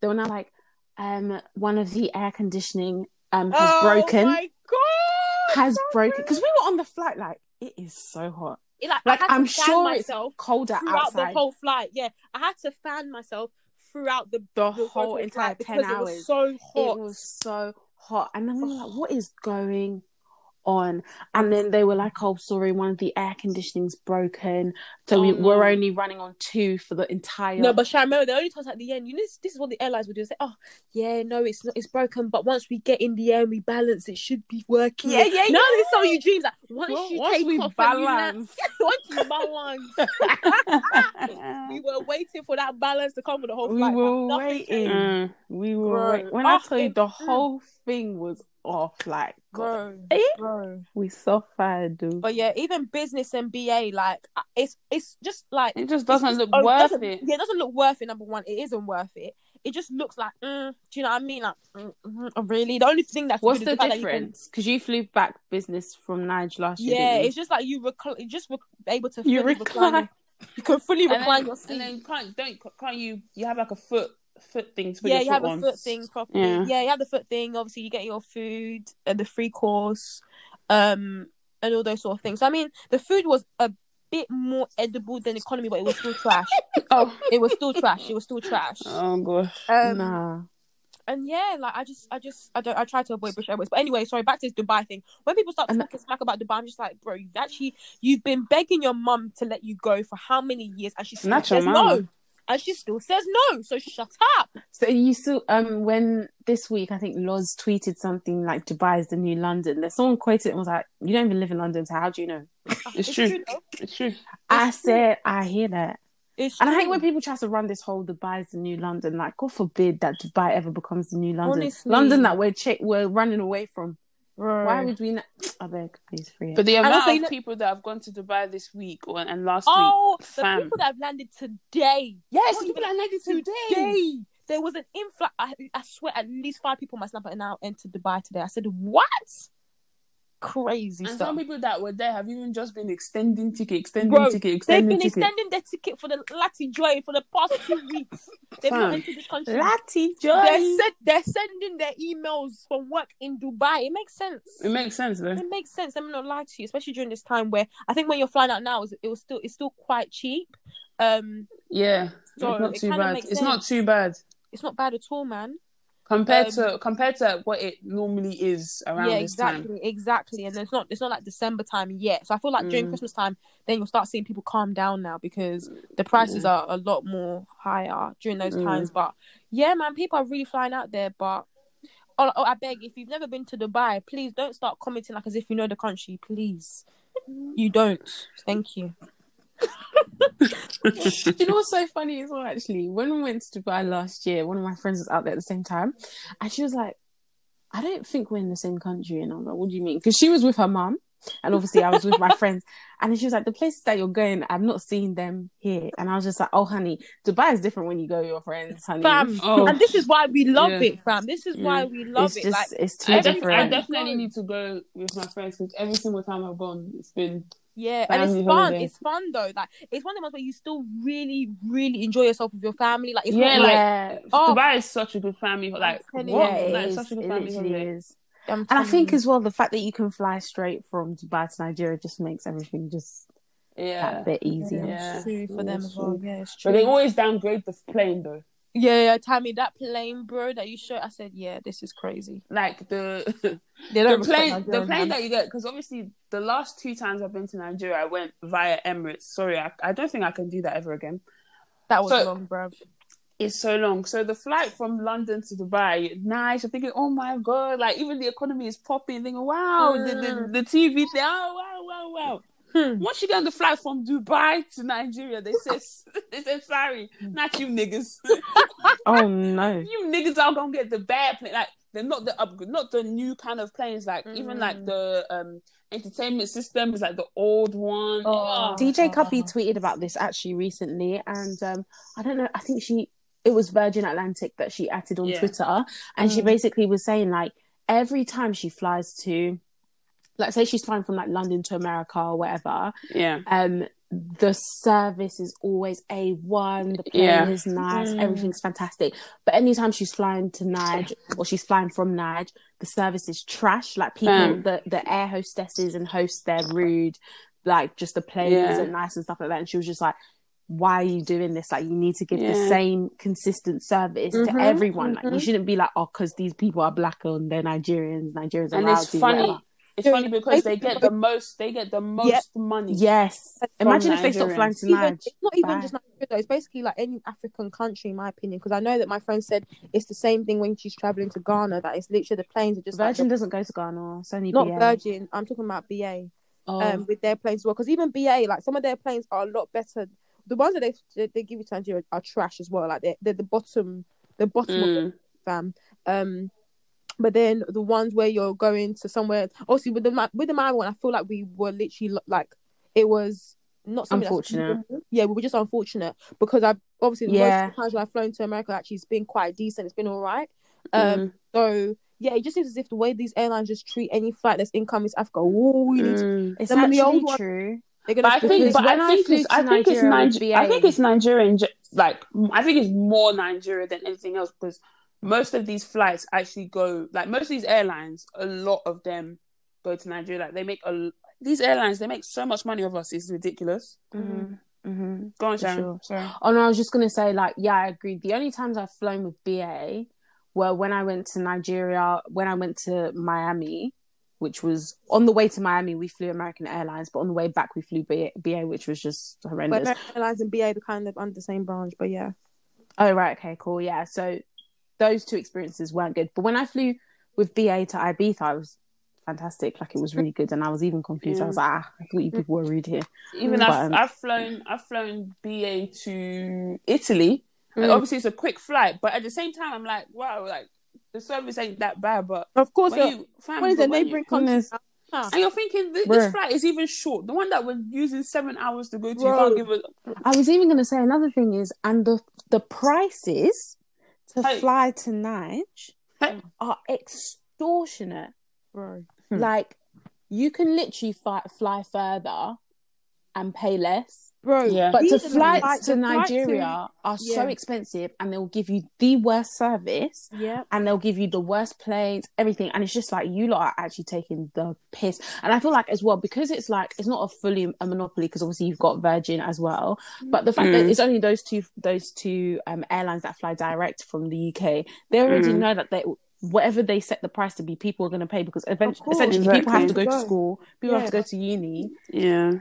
They were now like. Um, one of the air conditioning um has oh broken. Oh my God! Has so broken because we were on the flight. Like it is so hot. It, like, like I'm sure it's colder throughout outside. The whole flight. Yeah, I had to fan myself throughout the the, the whole entire ten hours. It was so hot. It was so hot, and then we were like, "What is going on?" And then they were like, "Oh, sorry, one of the air conditioning's broken, so oh, we, no. we're only running on two for the entire." No, but Sharon, remember they only told us at the end. You know, this, this is what the airlines would do. Say, "Oh, yeah, no, it's not, it's broken, but once we get in the air and we balance, it should be working." Yeah, yeah. No, yeah. They sold you dreams. Like once well, you once take we off, balance. Once you balance, we were waiting for that balance to come for the whole flight. We were waiting. Mm, we were wait- when I tell you the whole thing was. Off like bro, eh? bro, we suffered, dude. But yeah, even business and B A, like it's it's just like it just doesn't look oh, worth doesn't, it. Yeah, it doesn't look worth it. Number one, it isn't worth it. It just looks like, mm, do you know what I mean? Like, mm, mm, really, the only thing that's what's the, the difference? Because you, can... you flew back business from Nige last year. Yeah, it's just like you rec- just rec- able to you recline. recline. You can fully and recline then, your seat, and then can't don't can't you? You have like a foot. foot thing to put yeah your you foot have on. a foot thing properly yeah. yeah you have the foot thing, obviously you get your food and the free course um and all those sort of things. So, I mean the food was a bit more edible than economy, but it was still trash. oh it was still trash it was still trash oh gosh um, nah And yeah, like I just, I just, I don't, I try to avoid British Airways. But anyway, sorry, back to this Dubai thing. When people start talking and... smack about Dubai, I'm just like, bro, you've actually, you've been begging your mum to let you go for how many years, and she still says no. And she still says no, so shut up. So you still, um, when this week, I think Loz tweeted something like Dubai is the new London. There's someone quoted it and was like, you don't even live in London, so how do you know? It's, it's true. true it's true. I it's said, true. I hear that. It's and true. I hate when people try to run this whole Dubai is the new London. Like, God forbid that Dubai ever becomes the new London. Honestly. London that we're, ch- we're running away from. Right. Why would we not? I beg, please, free. But the amount also, of know... people that have gone to Dubai this week or, and last oh, week. Oh, the people that have landed today. Yes, oh, the people that landed today. today. There was an influx. I, I swear, at least five people on my Snapchat now entered Dubai today. I said, what? Crazy and stuff. Some people that were there have even just been extending ticket, extending Bro, ticket, extending ticket. They've been ticket. extending their ticket for the Lati Joy for the past two weeks. They've been into this country. Lati Joy. They're, se- they're sending their emails from work in Dubai. It makes sense. It makes sense, though. It makes sense. I'm not lying to you, especially during this time where I think when you're flying out now, it was still it's still quite cheap. Um, yeah, so it's not too bad. It's sense. not too bad. It's not bad at all, man. Compared um, to compared to what it normally is around yeah, this exactly, time. Yeah, exactly, exactly. And it's not it's not like December time yet. So I feel like mm. during Christmas time, then you'll start seeing people calm down now because the prices mm. are a lot more higher during those mm. times. But yeah, man, people are really flying out there. But oh, oh, I beg, if you've never been to Dubai, please don't start commenting like as if you know the country. Please, you don't. Thank you. You know what's so funny as well, actually, when we went to Dubai last year, one of my friends was out there at the same time and she was like, I don't think we're in the same country. And I was like, what do you mean? Because she was with her mum and obviously I was with my friends, and then she was like, the places that you're going, I've not seen them here. And I was just like, oh honey, Dubai is different when you go with your friends, honey. Fam. Oh. And this is why we love yeah. it, fam. This is yeah. why we love it's it just, like, it's too I different def- I definitely need to go with my friends because every single time I've gone it's been Yeah, family and it's fun. Holiday. It's fun though. Like it's one of the ones where you still really, really enjoy yourself with your family. Like it's yeah, not like, like oh, Dubai is such a good family. Like what? Yeah, it like, is. Such a good it family holiday. Is. And I think you. as well the fact that you can fly straight from Dubai to Nigeria just makes everything just yeah that bit easier. Yeah, it's true for yeah, them as well. Yeah, it's true. But they always downgrade the plane though. Yeah, yeah, Tammy, that plane, bro, that you showed, I said, yeah, this is crazy. Like the they don't the plane, Nigeria, the plane man. that you get, because obviously the last two times I've been to Nigeria, I went via Emirates. Sorry, I, I don't think I can do that ever again. That was so, long, bro. It's so long. So the flight from London to Dubai, nice. I'm thinking, oh my god, like even the economy is popping. Thinking, wow, mm. the, the the T V thing, oh wow, wow, wow. Hmm. Once you get on the flight from Dubai to Nigeria, they say, they say sorry, not you niggas. Oh no! You niggas are gonna get the bad plane, like they're not the up, not the new kind of planes. Like mm. even like the um entertainment system is like the old one. Oh. Oh. D J Cuppy tweeted about this actually recently, and um I don't know. I think she it was Virgin Atlantic that she added on yeah. Twitter, and mm. she basically was saying like every time she flies to, like say she's flying from like London to America or whatever, yeah. Um, the service is always A one, the plane yeah. is nice, mm. everything's fantastic. But anytime she's flying to Nige or she's flying from Nige, the service is trash. Like people, um, the, the air hostesses and hosts, they're rude. Like just the plane yeah. isn't nice and stuff like that. And she was just like, why are you doing this? Like you need to give yeah. the same consistent service mm-hmm, to everyone. Mm-hmm. Like you shouldn't be like, oh, because these people are black and they're Nigerians, Nigerians are and lousy, it's funny. Whatever. It's so funny because they get the most. They get the most yep. money. Yes. Imagine if they stop flying to Nigeria. It's not even Bye. just Nigeria. It's basically like any African country, in my opinion. Because I know that my friend said it's the same thing when she's traveling to Ghana. That it's literally the planes are just. Virgin like the, doesn't go to Ghana. It's only not B A. Virgin. I'm talking about B A. Oh. Um, with their planes as well. Because even B A, like some of their planes are a lot better. The ones that they they give you to Nigeria are trash as well. Like they're, they're the bottom, the bottom mm. of them, fam. Um. But then the ones where you're going to somewhere, obviously with the with the Miami one, I feel like we were literally like it was not something unfortunate. That's, yeah, we were just unfortunate because I obviously the yeah. most times when I've flown to America, actually, it's been quite decent. It's been all right. Um, mm. So yeah, it just seems as if the way these airlines just treat any flight that's incoming to Africa, ooh, you need to, it's actually old true. But I think, but I think, it's, I think it's Nigeria. I think it's Nigerian. Like I think it's more Nigeria than anything else because. Most of these flights actually go, like most of these airlines, a lot of them go to Nigeria. Like they make a, these airlines, they make so much money off us. It's ridiculous. Mm-hmm. Mm-hmm. Go on, Sharon. Sure. Sorry. Oh no, I was just gonna say, like, yeah, I agree. The only times I've flown with B A were when I went to Nigeria, when I went to Miami, which was on the way to Miami, we flew American Airlines, but on the way back we flew B A, which was just horrendous. But American Airlines and B A, they're kind of under the same branch, but yeah. Oh right, okay, cool, yeah. So. Those two experiences weren't good. But when I flew with B A to Ibiza, it was fantastic. Like, it was really good. And I was even confused. Yeah. I was like, ah, I thought you people were rude here. Even but, I've, um, I've flown I've flown B A to Italy. Mm. And obviously, it's a quick flight. But at the same time, I'm like, wow, like, the service ain't that bad. But of course, when, you, fam, when is a neighbouring country? Huh. And you're thinking this, this flight is even short. The one that we're using seven hours to go to, you can't give a... I was even going to say another thing is, and the, the prices... to hey. fly to Nige hey. are extortionate. Bro. Like, you can literally fly, fly further and pay less. Bro, yeah. But the flights to Nigeria are yeah. so expensive and they'll give you the worst service yeah. and they'll give you the worst planes, everything. And it's just like, you lot are actually taking the piss. And I feel like as well, because it's like, it's not a fully a monopoly because obviously you've got Virgin as well. But the fact mm. that it's only those two those two um, airlines that fly direct from the U K, they already mm. know that they... whatever they set the price to be, people are going to pay because eventually, course, essentially exactly. people have to go to school, people yeah. have to go to uni. Yeah.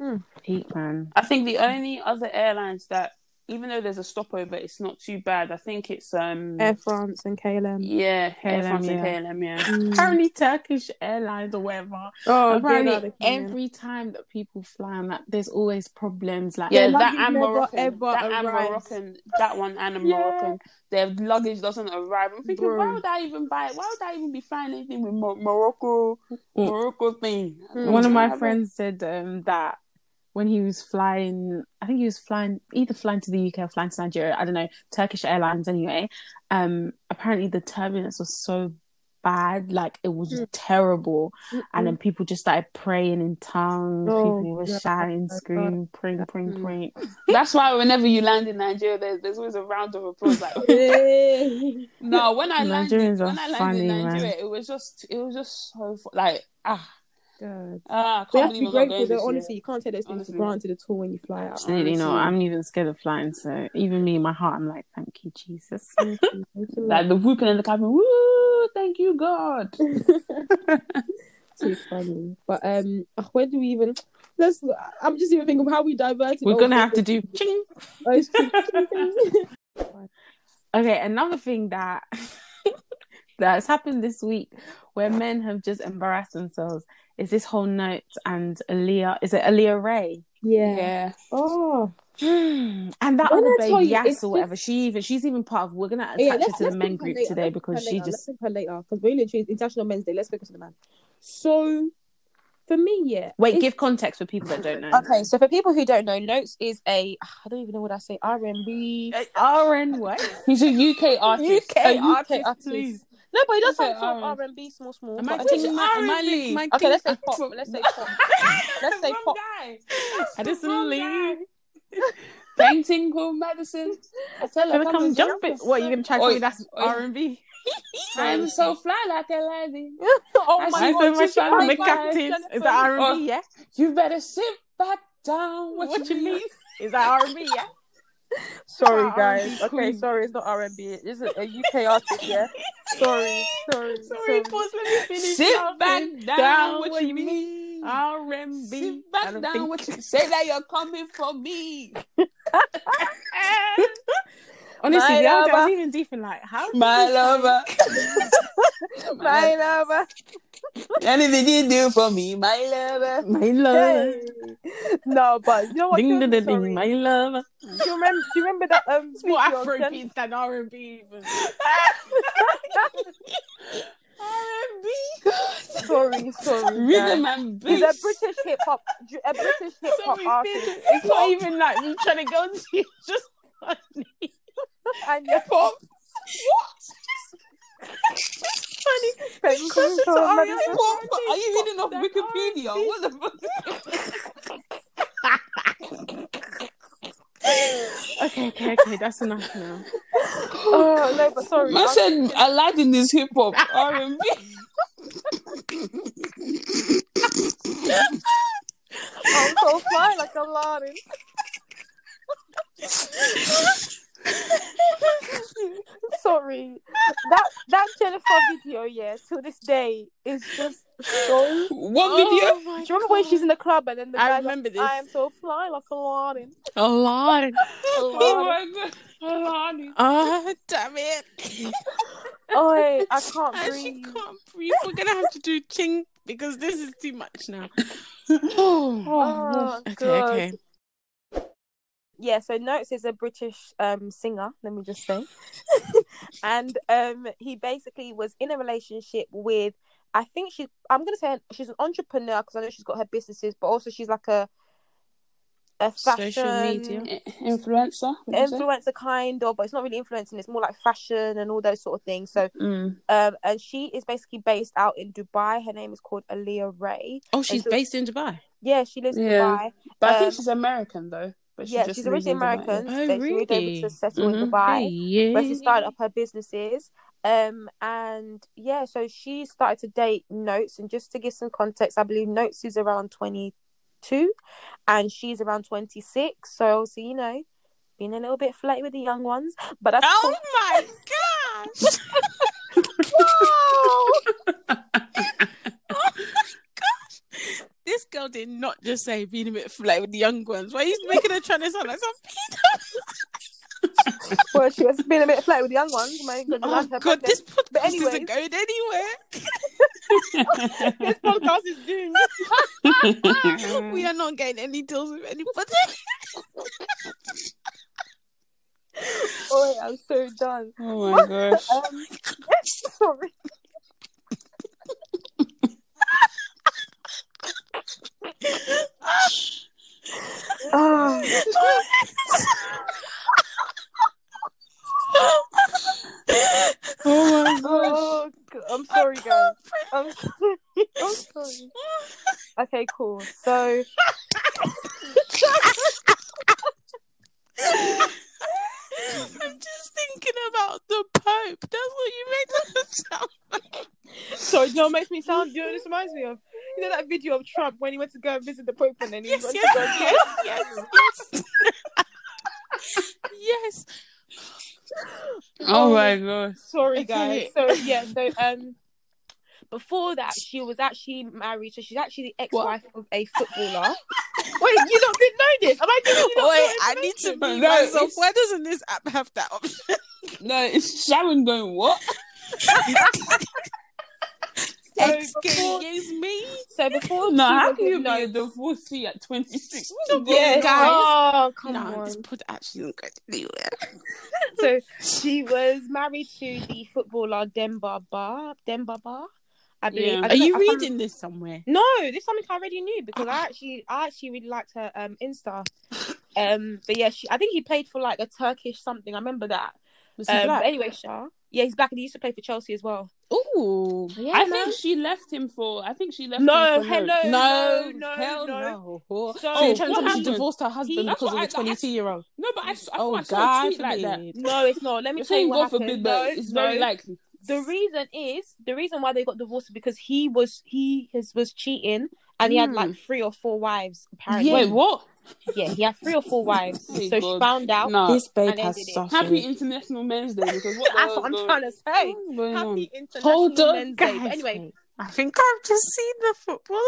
Hmm. Peak, man. I think the only other airlines that, even though there's a stopover, it's not too bad. I think it's... um Air France and K L M. Yeah, K L M, Air France yeah. and K L M, yeah. Mm. Apparently Turkish Airlines or whatever. Oh, apparently every time that people fly on that, there's always problems. Like Yeah, yeah that and Moroccan. That and Moroccan. That one and a yeah. Moroccan. Their luggage doesn't arrive. I'm thinking, Bro. why would I even buy it? Why would I even be flying anything with Mo- Morocco? Mm. Morocco thing. Mm. One of my friends said um, that when he was flying, I think he was flying, either flying to the U K or flying to Nigeria, I don't know, Turkish Airlines anyway, um, apparently the turbulence was so bad, like it was mm. terrible, Mm-mm. and then people just started praying in tongues, oh, people were yeah. shouting, screaming, praying, praying, praying. That's why whenever you land in Nigeria, there's, there's always a round of applause, like, no, when I landed, when I landed funny, in Nigeria, man. it was just, it was just so, like, ah, God. Ah, I can't be though, honestly, you can't take those things honestly. for granted at all when you fly out. Absolutely not. I'm even scared of flying, so even me in my heart, I'm like, thank you, Jesus. Thank you, thank you. Like the whooping in the cabin, woo, thank you, God. Too funny. But um, where do we even? Let's. I'm just even thinking of how we diverted. We're gonna have to do. Ching. Okay, another thing that that's happened this week where men have just embarrassed themselves is this whole Notes and Aaliyah, is it Aaliyah Ray? Yeah. yeah. Oh. Mm, and that when other I baby, yes, or whatever, just... she even she's even part of. We're gonna attach yeah, her to the men group later, today because she later, just. Let's pick her later because we're literally International Men's Day. Let's focus on the man. So, for me, yeah. Wait, it's... give context for people that don't know. Okay, so for people who don't know, Notes is a I don't even know what I say. R and B, R and what? He's a U K artist. U K, U K artist, artist, please. No, but he does okay, have R and B, small, small. Am I, I think R and B. Okay, thing, let's say pop. Let's say pop. Let's say pop. Additionally. Painting Paul Madison. I tell her, come, come jump it. What, you gonna try to tell me that's R and B? I'm so fly like a lady. Oh my God! I'm so much the captain. Is that R and B? Yeah. You better sit back down. What, what you mean? mean? Is that R and B? Yeah. Sorry, guys. R and B okay, queen. sorry, it's not R and B. It's a, a U K artist, yeah? Sorry, sorry, sorry. Sorry, pause, let me finish. Sit I'll back down, down what, what you mean. R and B. Sit back down think... what you say that you're coming for me. Honestly, the other day I was even deep in like, how? My lover. My lover. Anything you do for me, my lover. My lover. No, but you know what? Ding, ding, ding, ding, my lover. Do you remember, do you remember that? Um, it's more Afrobeats than R and B. Even. R and B. Sorry, sorry. Rhythm and beat. He's a British hip hop, a British hip hop artist. It's not even like we're trying to go to you. Just funny. And hip hop. What? Funny. You to to are you reading off Wikipedia? R and B. What the fuck? okay, okay, okay. That's enough now. Oh no, but sorry. I said Aladdin is hip hop R and B. I'm so fly like Aladdin. Sorry, that that Jennifer video, yeah, to this day is just so. What oh, video? Do you remember God. when she's in the club and then the I guy remember like, this. I am so fly like Aladdin. Aladdin. Oh my God, Aladdin. Oh damn it! Oh, hey, I can't I breathe. She can't breathe. We're gonna have to do ching because this is too much now. oh, oh okay, God. okay. Yeah, so Notes is a British um, singer, let me just say. And um, he basically was in a relationship with, I think she, I'm going to say she's an entrepreneur because I know she's got her businesses, but also she's like a, a fashion... social media influencer. Influencer kind of, but it's not really influencing. It's more like fashion and all those sort of things. So, mm. um, and she is basically based out in Dubai. Her name is called Aaliyah Ray. Oh, she's so, based in Dubai? Yeah, she lives yeah. in Dubai. But um, I think she's American though. But she yeah, she's originally American. Oh, so really? She moved over to settle mm-hmm. in Dubai, yeah. where she started up her businesses. Um, and yeah, so she started to date Notes. And just to give some context, I believe Notes is around twenty-two, and she's around twenty-six. So obviously, you know, being a little bit flirty with the young ones. But that's oh cool. my gosh! Wow! This girl did not just say being a bit flat with the young ones. Why are you making her trying to sound like some pedo? Well, she was being a bit flat with the young ones. My God, oh, God her this podcast anyways... isn't going anywhere. This podcast is doomed. We are not getting any deals with anybody. Oh, I'm so done. Oh, my gosh. Um, sorry. Oh. Oh my gosh. Oh, I'm sorry, guys. I'm sorry. I'm sorry. Okay, cool. So. I'm just thinking about the Pope. That's what you made that sound like. Sorry, you know what makes me sound? You know what this reminds me of? You know that video of Trump when he went to go and visit the Pope and then he yes, went yes, to go and yes, yes, yes. Oh my gosh. Sorry, guys. So, yeah, so, um, before that, she was actually married. So, she's actually the ex-wife what? of a footballer. Wait, you don't know this? Am I giving you Wait, I need to be no, myself. It's... Why doesn't this app have that option? No, it's Sharon going, what? Excuse me. So before, no, how can you be a divorcee at twenty-six? Yes, guys. Oh, come no, on. This put actually not going to be well. So she was married to the footballer Demba Ba. Demba Ba. I believe. Yeah. I Are you I reading this somewhere? No, this is something I already knew because I actually, I actually really liked her um, Insta. Um, but yeah, she, I think he played for like a Turkish something. I remember that. Was he um, black? Anyway, Shah. Yeah, he's black and he used to play for Chelsea as well. Ooh, yeah, I man. think she left him for. I think she left. No, him for hello, her. no, no, hell no. no. So, so you're trying to tell me she divorced her husband he, because of a twenty-two-year-old? No, but I, I, oh, I saw a tweet like that. No, it's not. Let me you're tell you what happened. Forbid, no, it's no. very likely. The reason is the reason why they got divorced is because he was he his, was cheating and mm. he had like three or four wives. Apparently, yeah. wait, what? Yeah, he had three or four wives, oh so God. she found out. No. This babe has suffered. Happy International Men's Day, because what that's what I'm going... trying to say. Oh, Happy International Hold on, Men's guys. Day. But anyway, I think I've just seen the footballer.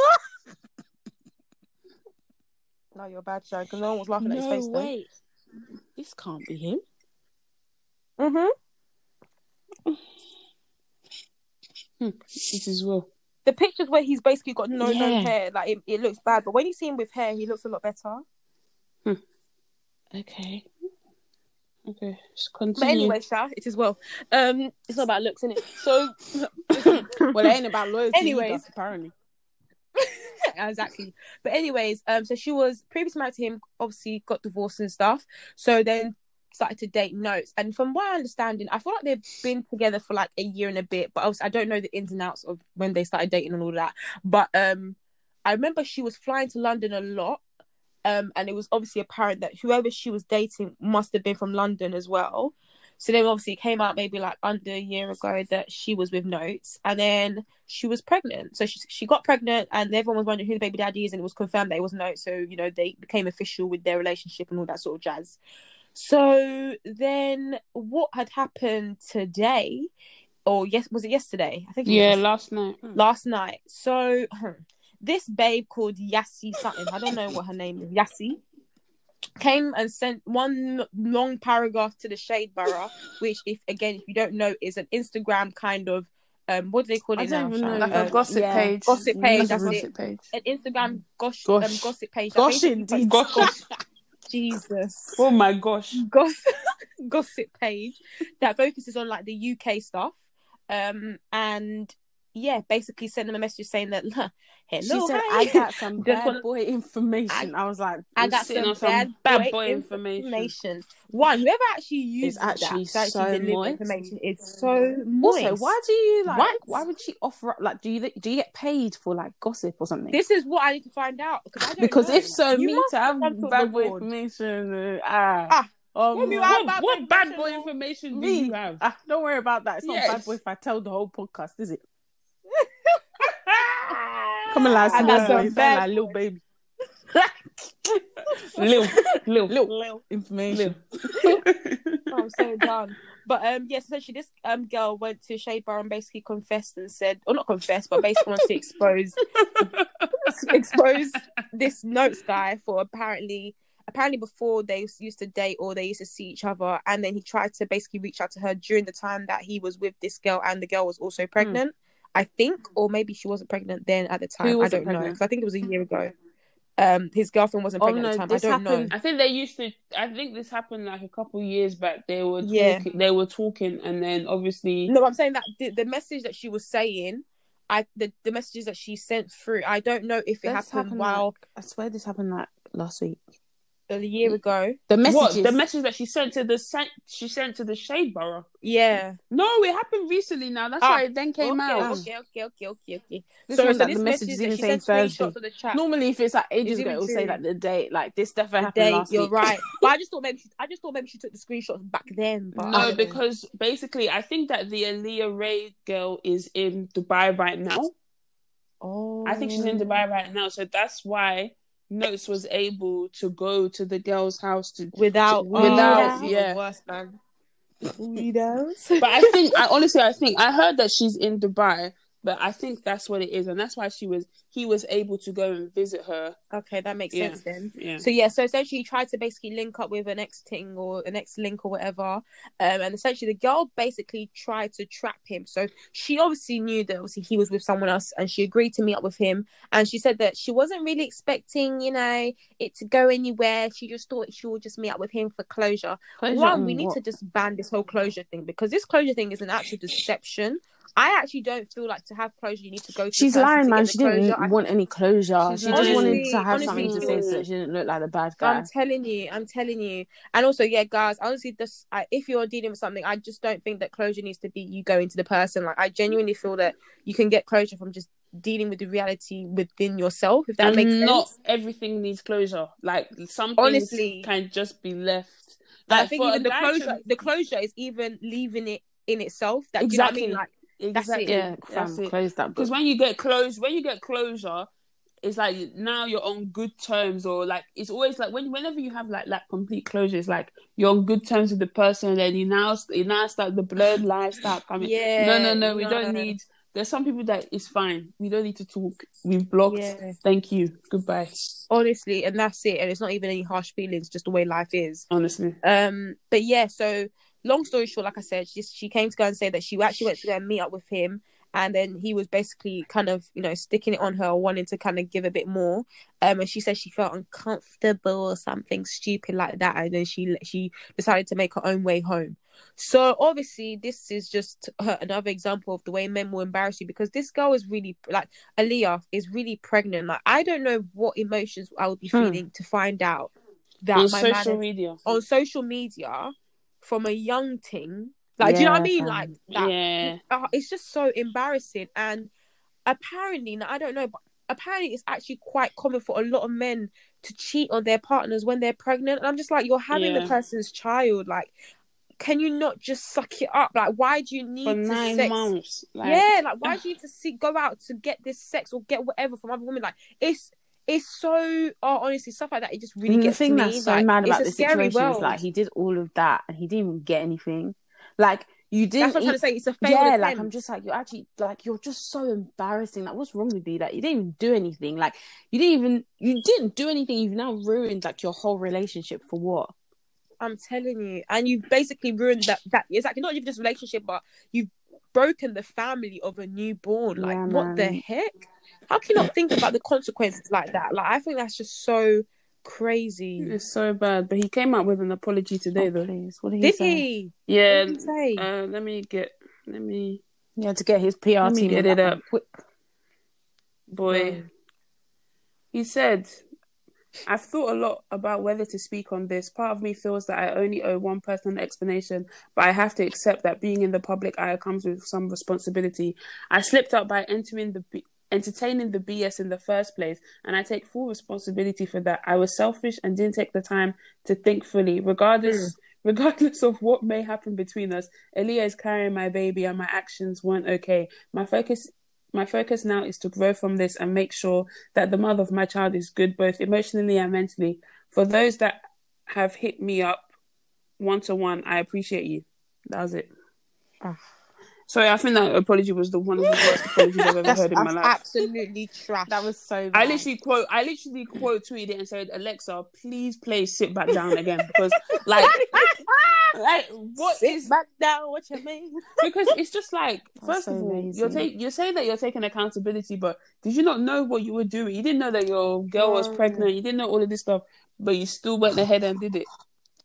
No, you're a bad show because no one was laughing no at his face. Wait, though. This can't be him. Mm-hmm. hmm. This is well. The pictures where he's basically got no, yeah. no hair, like it, it looks bad. But when you see him with hair, he looks a lot better. Hmm. Okay. Okay. Just continue. But anyway, Sha, it is well. Um, it's not about looks, innit? So, well, it ain't about loyalty. Anyways, either, apparently. Exactly. But anyways, um, so she was previously married to him. Obviously, got divorced and stuff. So then started to date Notes, and from my understanding, I feel like they've been together for like a year and a bit, but obviously I don't know the ins and outs of when they started dating and all that. But um, I remember she was flying to London a lot, um, and it was obviously apparent that whoever she was dating must have been from London as well. So then obviously it came out maybe like under a year ago that she was with Notes, and then she was pregnant. So she she got pregnant, and everyone was wondering who the baby daddy is, and it was confirmed that it was Notes. So you know they became official with their relationship and all that sort of jazz. So then what had happened today or yes was it yesterday? I think it yeah, was last night. Last night. So this babe called Yassi something, I don't know what her name is, Yassi, came and sent one long paragraph to the Shade Borough, which if again if you don't know is an Instagram kind of Um, what do they call it I now? Don't even know. Like a uh, gossip yeah. page. Gossip page, that's gossip it. Page. An Instagram gosh, gosh. Um, gossip page. Gosh indeed. Gosh. gosh. Jesus. Oh my gosh. Goss- gossip page that focuses on like the U K stuff. Um, and yeah, basically sent them a message saying that, hello, she said, hi. I got some bad wanna... boy information. I, I was like, I got some, some bad, bad boy information. information. One, whoever actually used actually that, so actually moist. information is so moist. Also, why do you like, what? why would she offer up, like, do you do you get paid for like gossip or something? This is what I need to find out. I don't because know. if so, you me to have bad boy board. information. Ah. ah. Um, what, what, bad what bad boy information do you have? Ah, don't worry about that. It's not yes. bad boy if I tell the whole podcast, is it? Come on, last night, like Lil Baby. Lil, Lil, Lil, information. Lil. I'm so done. But um, yes, yeah, so essentially, this um girl went to Shade Bar and basically confessed and said, or not confessed, but basically wanted to expose, expose this Notes guy for apparently. Apparently before they used to date or they used to see each other, and then he tried to basically reach out to her during the time that he was with this girl, and the girl was also pregnant. Mm. I think, or maybe she wasn't pregnant then at the time. I don't pregnant? know. I think it was a year ago. Um, his girlfriend wasn't pregnant oh, no, at the time. I don't happened, know. I think they used to. I think this happened like a couple of years back. They were talking, yeah. They were talking, and then obviously. No, I'm saying that the, the message that she was saying, I the, the messages that she sent through. I don't know if it happened, happened while. Like, I swear this happened like last week. A year ago, the messages, what? the message that she sent to the she sent to the Shade Borough. Yeah, no, it happened recently. Now that's ah, why it then came okay, out. Okay, okay, okay, okay, okay. This so, so that this the message is even saying Thursday. Normally, if it's like ages it's ago, it will say like the date. Like this definitely happened day, last you're week. You're right. But I just thought maybe she, I just thought maybe she took the screenshots back then. But no, because basically, I think that the Aaliyah Ray girl is in Dubai right now. Oh, I think she's in Dubai right now, so that's why Notes was able to go to the girl's house to without to, without oh, yeah worst, man. But I think I honestly I think I heard that she's in Dubai, But I think that's what it is, and that's why she was he was able to go and visit her. Okay, that makes yeah. sense then. Yeah. So yeah, so essentially he tried to basically link up with an ex ting or an ex link or whatever, um, and essentially the girl basically tried to trap him. So she obviously knew that obviously he was with someone else, and she agreed to meet up with him. And she said that she wasn't really expecting, you know, it to go anywhere. She just thought she would just meet up with him for closure. closure One, we need what? to just ban this whole closure thing, because this closure thing is an actual deception. I actually don't feel like to have closure, you need to go to She's lying, man. She didn't I... want any closure. She just wanted to have honestly, something to say so that she didn't look like the bad guy. I'm telling you. I'm telling you. And also, yeah, guys, honestly, this, I, if you're dealing with something, I just don't think that closure needs to be you going to the person. Like, I genuinely feel that you can get closure from just dealing with the reality within yourself, if that and makes sense. Not everything needs closure. Like, some honestly, things can just be left. Like, I think even the closure, to... the closure is even leaving it in itself. That, exactly. You know what I mean? Like, Exactly. That's it. Yeah, because when you get closed, when you get closure, it's like now you're on good terms, or like it's always like when whenever you have like like complete closure, it's like you're on good terms with the person, and then you now you now start the blurred lifestyle coming. Yeah. No, no, no. We no. don't need. There's some people that it's fine. We don't need to talk. We've blocked. Yeah. Thank you. Goodbye. Honestly, and that's it. And it's not even any harsh feelings. Just the way life is. Honestly. Um. But yeah. So. Long story short, like I said, she, she came to go and say that she actually went to go and meet up with him, and then he was basically kind of, you know, sticking it on her, wanting to kind of give a bit more. Um, and she said she felt uncomfortable or something stupid like that, and then she she decided to make her own way home. So obviously, this is just uh, another example of the way men will embarrass you, because this girl is really like Aaliyah is really pregnant. Like, I don't know what emotions I would be hmm. feeling to find out that on my social man, media on social media. From a young ting, like yeah, do you know what I mean? Um, like that, yeah, uh, it's just so embarrassing. And apparently, now I don't know, but apparently it's actually quite common for a lot of men to cheat on their partners when they're pregnant. And I'm just like, you're having yeah. the person's child. Like, can you not just suck it up? Like, why do you need for to nine sex? Months, like... Yeah, like why do you need to see go out to get this sex or get whatever from other women? Like, it's. It's so oh, honestly stuff like that. It just really and gets to me. The thing that's so like, mad about this situation world. Is like he did all of that and he didn't even get anything. Like you did. That's what I'm trying to say. It's a failed yeah. attempt. Like I'm just like you're actually like you're just so embarrassing. Like what's wrong with you? Like you didn't even do anything. Like you didn't even you didn't do anything. You've now ruined like your whole relationship for what? I'm telling you, and you've basically ruined that. That it's like not even just relationship, but you've broken the family of a newborn. Like yeah, what the heck? How can you not think about the consequences like that? Like, I think that's just so crazy. It's so bad. But he came out with an apology today, oh, though. Please. What did he did say? He? Yeah. What did he say? Uh, let me get. Let me. Yeah, to get his P R let team. Me get it up, quick. Boy. Yeah. He said, "I've thought a lot about whether to speak on this. Part of me feels that I only owe one person an explanation, but I have to accept that being in the public eye comes with some responsibility. I slipped up by entering the." B- entertaining the B S in the first place, and I take full responsibility for that. I was selfish and didn't take the time to think fully. Regardless mm. regardless of what may happen between us, Aaliyah is carrying my baby and my actions weren't okay. My focus my focus now is to grow from this and make sure that the mother of my child is good, both emotionally and mentally. For those that have hit me up one-to-one, I appreciate you." That was it. Oh. Sorry, I think that apology was the one of the worst apologies I've ever heard in my life. Absolutely trash. That was so bad. I literally quote, I literally quote tweeted it and said, "Alexa, please play Sit Back Down again." Because, like, like what Sit is... back down, what you mean? Because it's just like, that's first so of all, you're, ta- you're saying that you're taking accountability, but did you not know what you were doing? You didn't know that your girl was pregnant. You didn't know all of this stuff, but you still went ahead and did it.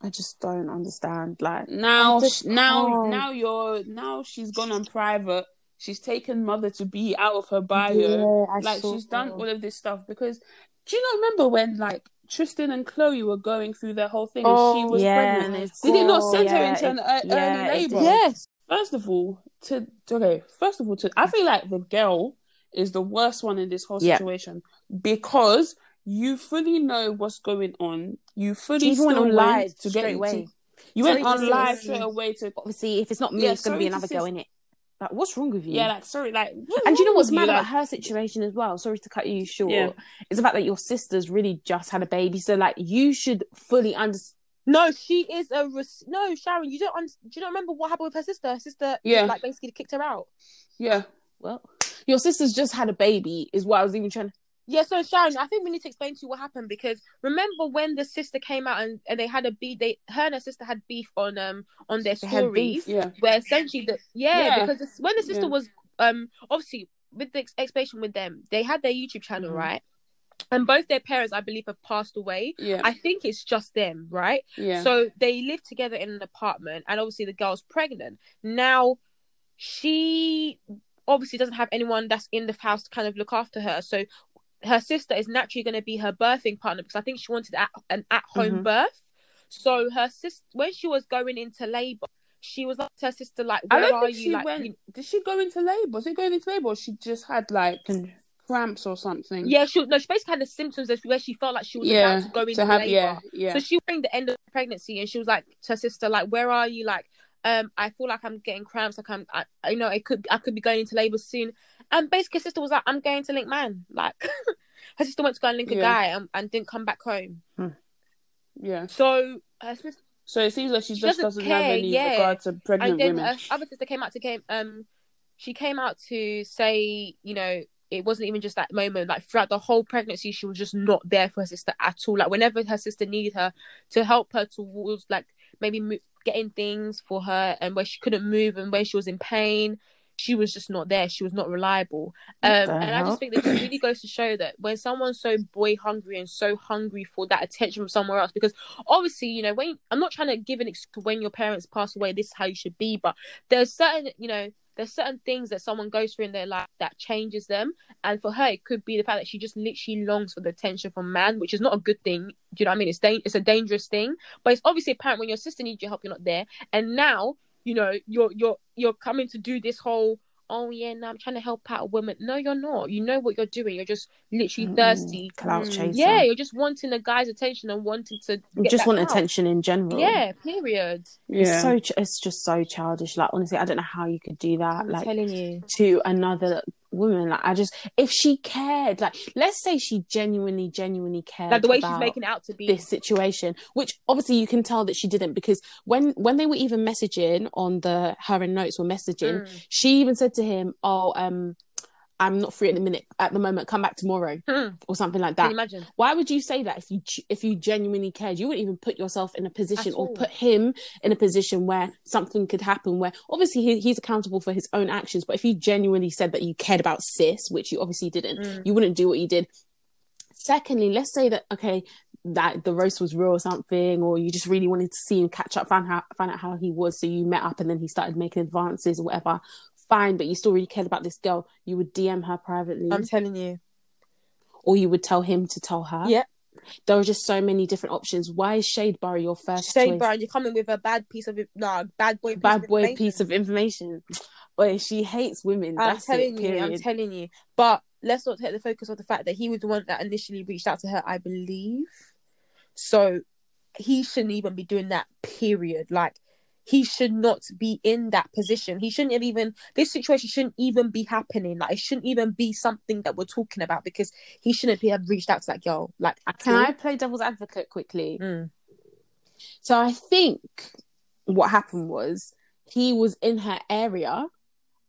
I just don't understand. Like now, just, now, oh. now you're now she's gone on private. She's taken mother to be out of her bio. Yeah, like she's that. done all of this stuff because. Do you not remember when like Tristan and Chloe were going through their whole thing oh, and she was yeah, pregnant? Did it not send yeah, her into an it, early yeah, labour? Yes. First of all, to okay. First of all, to I feel like the girl is the worst one in this whole situation yeah. because. You fully know what's going on. You fully still went on live to get away. You went on live straight away to obviously if it's not me, yeah, it's gonna be another girl in it. Like, what's wrong with you? Yeah, like sorry, like and you know what's mad about her situation as well? Sorry to cut you short. Yeah. It's the fact that your sister's really just had a baby, so like you should fully understand. No, she is a res- no Sharon. You don't un- do you not remember what happened with her sister? Her sister, yeah, like basically kicked her out. Yeah. Well. your sister's just had a baby is what I was even trying to... Yeah, so Sharon, I think we need to explain to you what happened, because remember when the sister came out and, and they had a beef, they her and her sister had beef on um on their stories, yeah. where essentially the yeah, yeah. because the, when the sister yeah. was um obviously with the explanation with them, they had their YouTube channel, mm-hmm. right? And both their parents, I believe, have passed away. Yeah. I think it's just them, right? Yeah. So they live together in an apartment, and obviously the girl's pregnant now. She obviously doesn't have anyone that's in the house to kind of look after her, so. Her sister is naturally going to be her birthing partner, because I think she wanted at, an at-home mm-hmm. birth. So her sister, when she was going into labour, she was like to her sister, like, where I don't are think you? She like, went, you... Did she go into labour? Was it going into labour, or she just had, like, cramps or something? Yeah, she, no, she basically had the symptoms of where she felt like she was yeah, about to go into labour. Yeah, yeah. So she was nearing the end of the pregnancy, and she was like to her sister, like, where are you? Like, um, I feel like I'm getting cramps. Like, I'm, I, you know, it could, I could be going into labour soon. And basically her sister was like, I'm going to link man. Like, her sister went to go and link yeah. a guy and, and didn't come back home. Hmm. Yeah. So her sister... So it seems like she, she just doesn't, doesn't have any yeah. regard to pregnant women. And then women. Her other sister came out to... Came, um, she came out to say, you know, it wasn't even just that moment. Like, throughout the whole pregnancy, she was just not there for her sister at all. Like, whenever her sister needed her to help her towards, like, maybe mo- getting things for her, and where she couldn't move and when she was in pain... She was just not there. She was not reliable. Um, and I just think that it really goes to show that when someone's so boy hungry and so hungry for that attention from somewhere else, because obviously, you know, when I'm not trying to give an excuse to when your parents pass away, this is how you should be. But there's certain, you know, there's certain things that someone goes through in their life that changes them. And for her, it could be the fact that she just literally longs for the attention from man, which is not a good thing. Do you know what I mean? It's da- it's a dangerous thing. But it's obviously apparent when your sister needs your help, you're not there. And now, you know, you're you're you're coming to do this whole, oh yeah, no, I'm trying to help out a woman. No, you're not. You know what you're doing. You're just literally mm, thirsty. Clout chaser. Yeah, you're just wanting a guy's attention and wanting to get just want out. Attention in general. Yeah, period. Yeah, it's, so, it's just so childish. Like, honestly, I don't know how you could do that. I'm like telling you to another woman. Like, I just, if she cared, like, let's say she genuinely, genuinely cared. Like the way about she's making it out to be this situation, which obviously you can tell that she didn't, because when when they were even messaging on the her and Notes were messaging, mm. she even said to him, "Oh, um, I'm not free at the minute, at the moment. Come back tomorrow," mm. or something like that. Can you imagine? Why would you say that if you if you genuinely cared? You wouldn't even put yourself in a position or put him in a position where something could happen. Where obviously he, he's accountable for his own actions, but if you genuinely said that you cared about sis, which you obviously didn't, mm. you wouldn't do what you did. Secondly, let's say that okay, that the roast was real or something, or you just really wanted to see him catch up, find how find out how he was, so you met up and then he started making advances or whatever. Fine, but you still really cared about this girl, you would D M her privately. I'm telling you. Or you would tell him to tell her. Yeah. There were just so many different options. Why is Shadebury your first Shade choice? Shadebury, you're coming with a bad piece of... No, bad boy piece bad of boy information. piece of information. Well, she hates women. I'm That's telling it, you, I'm telling you. But let's not take the focus on the fact that he was the one that initially reached out to her, I believe. So he shouldn't even be doing that, period. Like, he should not be in that position. He shouldn't have even... This situation shouldn't even be happening. Like, it shouldn't even be something that we're talking about, because he shouldn't have reached out to that girl. Like, can I play devil's advocate quickly? Mm. So I think what happened was he was in her area,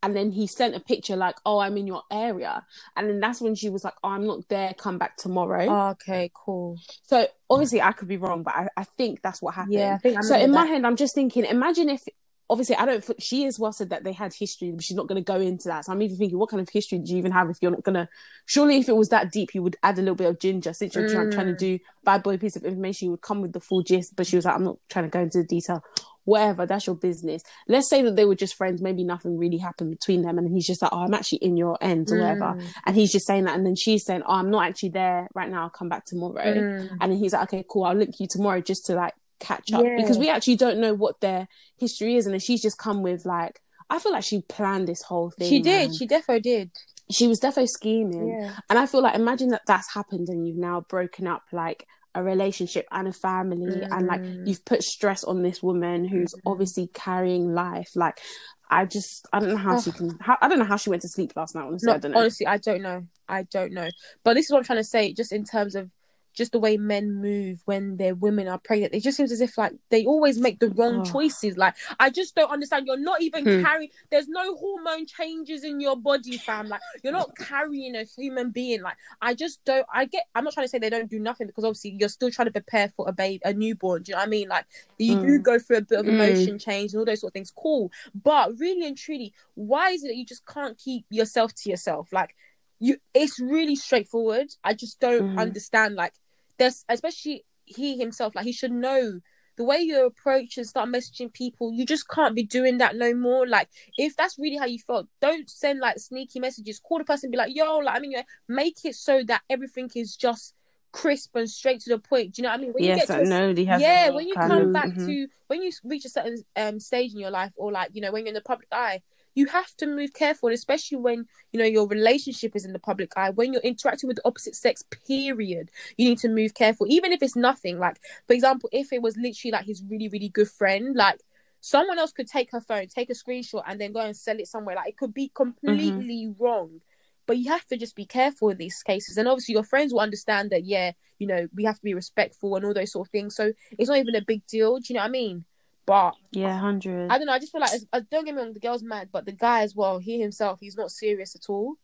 and then he sent a picture like, oh, I'm in your area. And then that's when she was like, oh, I'm not there. Come back tomorrow. Oh, okay, cool. So... Obviously, I could be wrong, but I, I think that's what happened. Yeah, I think I so in that. my head, I'm just thinking, imagine if, obviously, I don't, she as well said that they had history, but she's not going to go into that. So I'm even thinking, what kind of history do you even have if you're not going to, surely if it was that deep, you would add a little bit of ginger. Since you're mm. trying, trying to do bad boy piece of information, you would come with the full gist, but she was like, I'm not trying to go into the detail. Whatever, that's your business. Let's say that they were just friends, maybe nothing really happened between them, and he's just like, oh, I'm actually in your end or mm. whatever, and he's just saying that, and then she's saying, oh, I'm not actually there right now, I'll come back tomorrow, mm. and then he's like, okay, cool, I'll link you tomorrow just to like catch up, yeah. because we actually don't know what their history is, and then she's just come with like, I feel like she planned this whole thing. She did, she defo did. She was defo scheming, yeah. and I feel like, imagine that that's happened and you've now broken up like a relationship and a family, mm. and like you've put stress on this woman who's mm. obviously carrying life. Like, I just, I don't know how she can. How, I don't know how she went to sleep last night. Honestly, no, I don't know. Honestly, I don't know. I don't know. But this is what I'm trying to say, just in terms of just the way men move when their women are pregnant. It just seems as if like they always make the wrong oh. choices. Like, I just don't understand. You're not even hmm. carrying, there's no hormone changes in your body, fam. Like, you're not carrying a human being. Like, I just don't, I get, I'm not trying to say they don't do nothing, because obviously you're still trying to prepare for a baby, a newborn. Do you know what I mean? Like, you mm. do go through a bit of emotion mm. change and all those sort of things. Cool. But really and truly, why is it that you just can't keep yourself to yourself? Like, You, it's really straightforward. I just don't mm. understand. Like, there's, especially he himself, like, he should know the way you approach and start messaging people. You just can't be doing that no more. Like, if that's really how you felt, don't send like sneaky messages. Call the person and be like, yo, like, I mean, make it so that everything is just crisp and straight to the point. Do you know what I mean? When yes, you get to I a, know. Yeah, when you come of, back mm-hmm. to, when you reach a certain um, stage in your life, or like, you know, when you're in the public eye, you have to move careful, especially when, you know, your relationship is in the public eye. When you're interacting with the opposite sex, period, you need to move careful. Even if it's nothing, like, for example, if it was literally like his really, really good friend, like, someone else could take her phone, take a screenshot and then go and sell it somewhere. Like, it could be completely mm-hmm. wrong. But you have to just be careful in these cases. And obviously your friends will understand that, yeah, you know, we have to be respectful and all those sort of things. So it's not even a big deal. Do you know what I mean? But yeah, one hundred. I don't know. I just feel like, it's, don't get me wrong, the girl's mad, but the guy as well, he himself, he's not serious at all.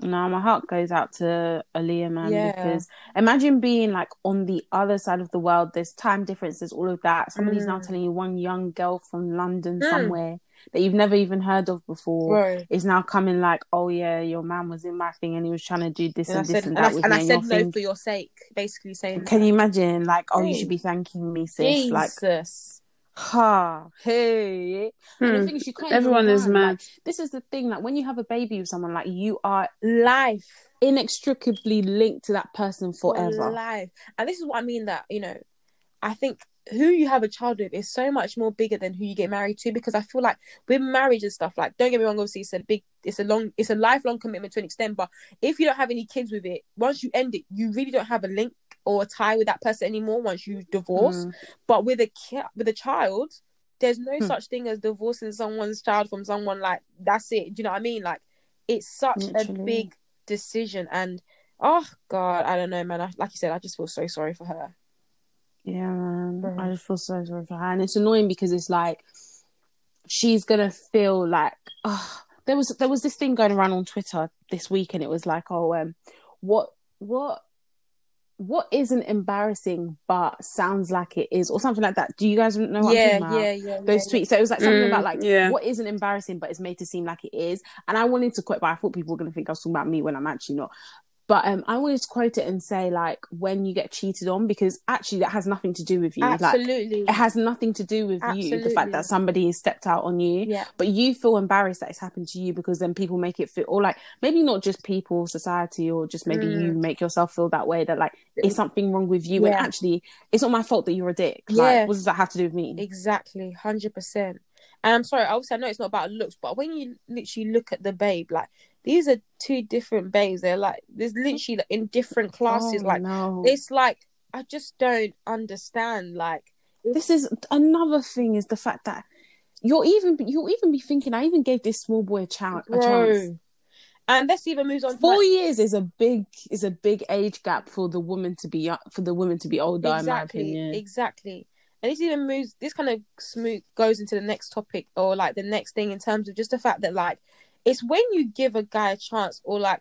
No, my heart goes out to Aaliyah, man, yeah. because imagine being like on the other side of the world. There's time differences, all of that. Somebody's mm. now telling you one young girl from London mm. somewhere that you've never even heard of before right. is now coming like, oh yeah, your man was in my thing and he was trying to do this and, and this said, and that. And I, and I said no thing. For your sake, basically saying. Can that. You imagine? Like, oh, mm. you should be thanking me, sis. Jesus. Like, ha hey hmm. thing is, you can't everyone is mad. Like, this is the thing, like when you have a baby with someone, like you are life inextricably linked to that person forever. Life. And this is what I mean, that, you know, I think who you have a child with is so much more bigger than who you get married to, because I feel like with marriage and stuff, like, don't get me wrong, obviously it's a big it's a long it's a lifelong commitment to an extent, but if you don't have any kids with it, once you end it, you really don't have a link or a tie with that person anymore once you divorce. Mm. But with a kid, with a child, there's no mm. such thing as divorcing someone's child from someone. Like, that's it. Do you know what I mean? Like, it's such Literally. a big decision. And oh god, I don't know, man. I, like you said, I just feel so sorry for her. Yeah, man. Mm. I just feel so sorry for her, and it's annoying because it's like she's gonna feel like, oh, there was there was this thing going around on Twitter this week, and it was like, oh, um, what what. what isn't embarrassing but sounds like it is, or something like that. Do you guys know what yeah, I'm talking about? Yeah, yeah, Those yeah, tweets. Yeah. So it was like something mm, about like yeah. what isn't embarrassing but it's made to seem like it is. And I wanted to quote, but I thought people were going to think I was talking about me when I'm actually not. But um, I wanted to quote it and say, like, when you get cheated on, because actually that has nothing to do with you. Absolutely. Like, it has nothing to do with Absolutely. you, the fact that somebody has stepped out on you. Yeah. But you feel embarrassed that it's happened to you, because then people make it feel, or like, maybe not just people, society, or just maybe mm. you make yourself feel that way, that like, it's something wrong with you. Yeah. And actually, it's not my fault that you're a dick. Yeah. Like, what does that have to do with me? Exactly, one hundred percent. And I'm sorry, obviously I know it's not about looks, but when you literally look at the babe, like, these are two different babes. They're like, there's literally like, in different classes. Oh, like, no. It's like, I just don't understand. Like, this is another thing, is the fact that you'll even you'll even be thinking, I even gave this small boy a, ch- a chance. And let's even move on. Four to like, years is a big is a big age gap for the woman to be for the woman to be older. Exactly, in my opinion. Exactly. And this even moves. This kind of smooth goes into the next topic, or like the next thing, in terms of just the fact that like. It's when you give a guy a chance, or like,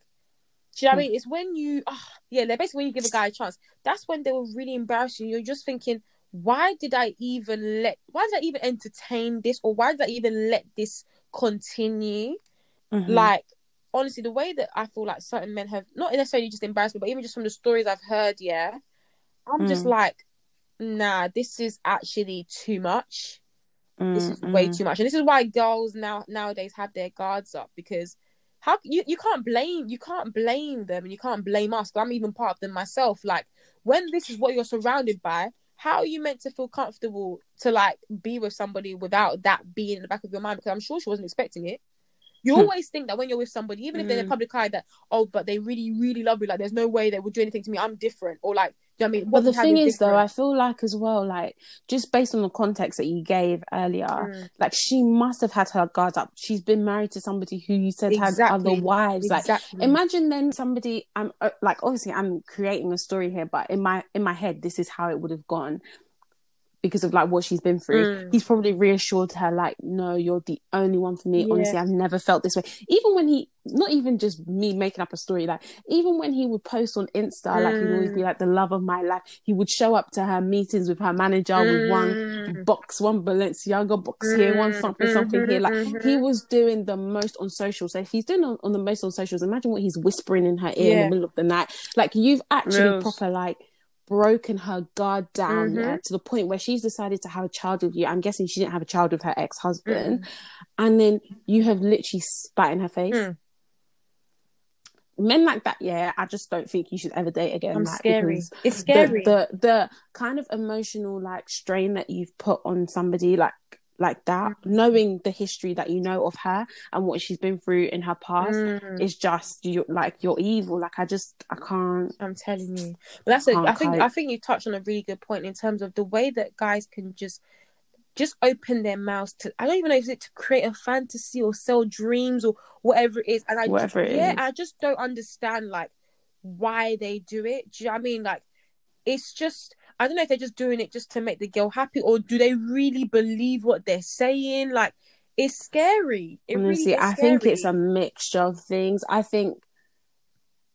do you know what I mean? It's when you, oh, yeah, they're basically when you give a guy a chance. That's when they will really embarrass you. You're just thinking, why did I even let, why did I even entertain this? Or why did I even let this continue? Mm-hmm. Like, honestly, the way that I feel like certain men have, not necessarily just embarrassed me, but even just from the stories I've heard, yeah, I'm mm. just like, nah, this is actually too much. This is way too much. And this is why girls now nowadays have their guards up, because how you, you can't blame you can't blame them, and you can't blame us, but I'm even part of them myself. Like, when this is what you're surrounded by, how are you meant to feel comfortable to like be with somebody without that being in the back of your mind? Because I'm sure she wasn't expecting it. You always think that when you're with somebody, even if mm. they're in the public eye, that, oh, but they really, really love you. Like, there's no way they would do anything to me. I'm different. Or like, Do you know what I mean? What but the thing is, different? though, I feel like as well, like, just based on the context that you gave earlier, mm. like, she must have had her guard up. She's been married to somebody who you said exactly. had other wives. Exactly. Like, imagine then somebody, I'm like, obviously, I'm creating a story here, but in my in my head, this is how it would have gone because of, like, what she's been through. Mm. He's probably reassured her, like, no, you're the only one for me. Yeah. Honestly, I've never felt this way. Even when he, not even just me making up a story, like, even when he would post on Insta, mm. like, he'd always be, like, the love of my life. He would show up to her meetings with her manager mm. with one box, one Balenciaga box mm. here, one something, something mm-hmm. here. Like, he was doing the most on socials. So if he's doing on, on the most on socials, imagine what he's whispering in her ear yeah. in the middle of the night. Like, you've actually Reals. proper, like, broken her guard down mm-hmm. yeah, to the point where she's decided to have a child with you. I'm guessing she didn't have a child with her ex-husband. Mm. And then you have literally spat in her face. Mm. Men like that, yeah, I just don't think you should ever date again. I'm like, scary. It's scary. The, the the kind of emotional, like, strain that you've put on somebody like like that, mm. knowing the history that you know of her and what she's been through in her past mm. is just, you like, you're evil. Like, I just, I can't. I'm telling you. Well, that's I, a, I think cope. I think you touched on a really good point in terms of the way that guys can just just open their mouths to, I don't even know if it's to create a fantasy or sell dreams or whatever it is. And I whatever just, it yeah, is. I just don't understand, like, why they do it. Do you know what I mean? Like, it's just, I don't know if they're just doing it just to make the girl happy, or do they really believe what they're saying? Like, it's scary. It Honestly, really is I scary. think it's a mixture of things. I think,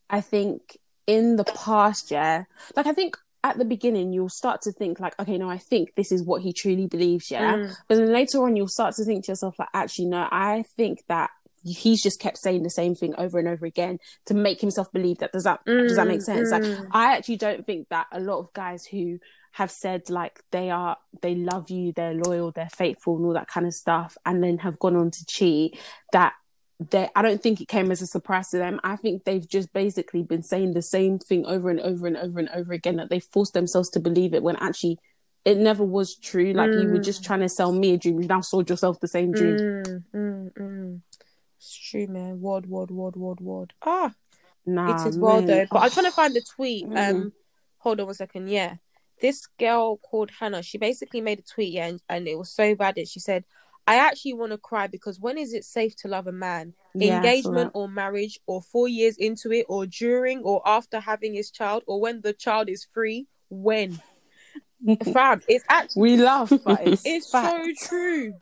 I think in the past, yeah, like, I think at the beginning you'll start to think like, okay, no, I think this is what he truly believes, yeah. Mm. But then later on you'll start to think to yourself like, actually, no, I think that he's just kept saying the same thing over and over again to make himself believe that. Does that mm, does that make sense? Mm. Like, I actually don't think that a lot of guys who have said like they are, they love you, they're loyal, they're faithful and all that kind of stuff, and then have gone on to cheat, that they, I don't think it came as a surprise to them. I think they've just basically been saying the same thing over and over and over and over again, that they forced themselves to believe it when actually it never was true. Like, mm. you were just trying to sell me a dream. You now sold yourself the same dream. Mm, mm, mm. It's true, man. Word, word, word, word, word. Ah, nah, it is well though. But oh. I'm trying to find the tweet. Um, mm. hold on one second. Yeah, this girl called Hannah. She basically made a tweet, yeah, and, and it was so bad that she said, "I actually want to cry because when is it safe to love a man? Yeah, engagement or marriage, or four years into it, or during, or after having his child, or when the child is free? When?" Fam, it's actually we laugh, but it's, it's so true.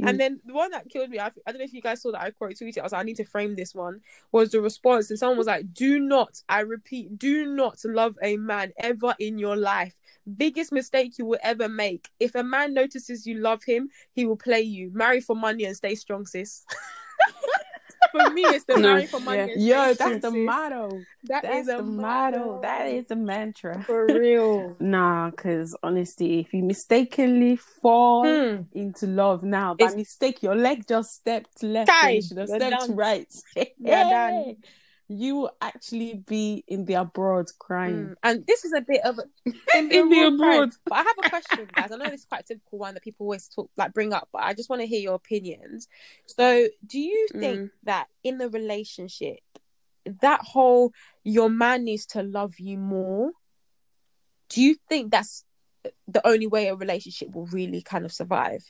And then the one that killed me, I, I don't know if you guys saw that I quote tweeted. I was like, I need to frame this one. Was the response, and someone was like, "Do not, I repeat, do not love a man ever in your life. Biggest mistake you will ever make. If a man notices you love him, he will play you. Marry for money and stay strong, sis." For me, it's the marry for money. Yeah. Yo, that's the motto. That that's is the motto. motto. That is the mantra. For real. Nah, because honestly, if you mistakenly fall hmm. into love now, by it's... mistake, your leg just stepped left. You should have stepped done. right. Yeah. You will actually be in the abroad crying. Mm. And this is a bit of a... in the, in the abroad. But I have a question, guys. I know this is quite a typical one that people always talk, like, bring up, but I just want to hear your opinions. So do you think mm. that in the relationship, that whole your man needs to love you more, do you think that's the only way a relationship will really kind of survive?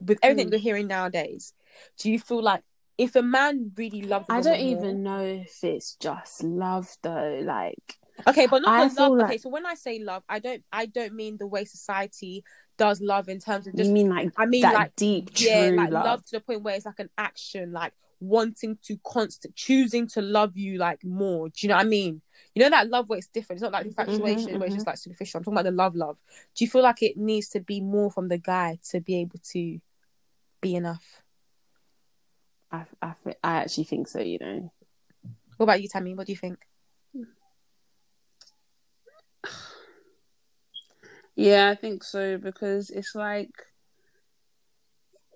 With everything mm. we're hearing nowadays, do you feel like if a man really loves I don't more, even know if it's just love though, like, okay, but not love, like, okay, so when I say love, I don't I don't mean the way society does love in terms of just, you mean like I mean that like deep yeah true like love. love to the point where it's like an action, like wanting to constant choosing to love you like more. Do you know what I mean? You know that love where it's different, it's not like infatuation mm-hmm, where mm-hmm. it's just like superficial. I'm talking about the love love. Do you feel like it needs to be more from the guy to be able to be enough? I, I, I actually think so, you know. What about you, Tammy? What do you think? Yeah, I think so, because it's like,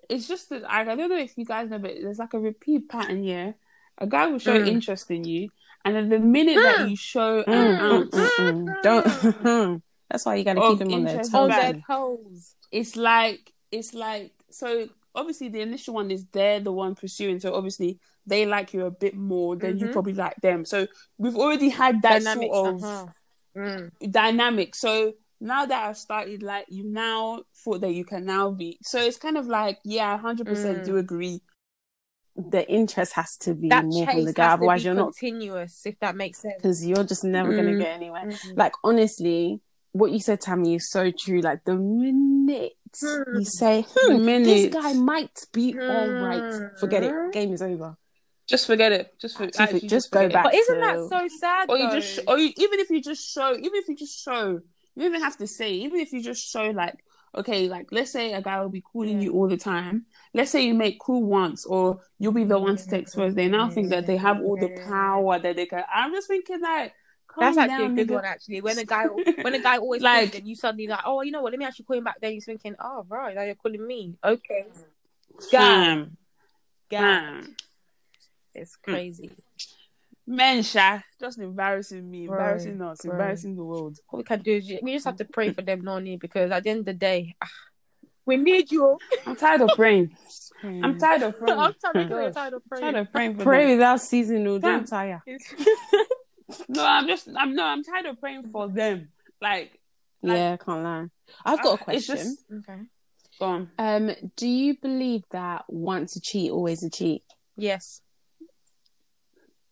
it's just that, I, I don't know if you guys know, but there's like a repeat pattern here. A guy will show mm. interest in you, and then the minute mm. that you show mm. an ounce, mm. don't, that's why you gotta keep them on their toes. It's like, it's like, so obviously the initial one is they're the one pursuing, so obviously they like you a bit more than mm-hmm. you probably like them. So we've already had that dynamic, sort of uh-huh. mm. dynamic. So now that I've started, like, you now thought that you can now be. So it's kind of like, yeah, one hundred percent mm. do agree. The interest has to be more from the guy, otherwise you're not continuous, if that makes sense. Because you're just never mm. going to get anywhere. Mm-hmm. Like, honestly, what you said, Tammy, is so true. Like, the minute mm. you say, hmm, this guy might be mm. all right, forget it. Game is over. Just forget it. Just for, actually, actually, just, just go back. But isn't to... that so sad? Or you though? just, or you, even if you just show, even if you just show, you even have to say, even if you just show, like, okay, like, let's say a guy will be calling yeah. you all the time. Let's say you make cool once, or you'll be the one to text first. They now think that they have all the power that they can. I'm just thinking that. That's actually down, a good nigga. one, actually. When a guy, when a guy always like, and you suddenly like, oh, you know what? Let me actually call him back. Then you're thinking, oh right, now you're calling me. Okay, damn, damn, it's crazy. Mm. Men, sha, just embarrassing me, right, embarrassing us, right. embarrassing the world. What we can do is we just have to pray for them, Noni, because at the end of the day, ah, we need you. I'm tired of praying. I'm tired of praying. I'm tired of, tired of praying. I'm tired of praying. For Pray them. without ceasing, no, damn tired. No, I'm just, I'm no, I'm tired of praying for them. Like, like yeah, I can't lie. I've got I, a question. Just, okay, go on. Um, do you believe that once a cheat, always a cheat? Yes.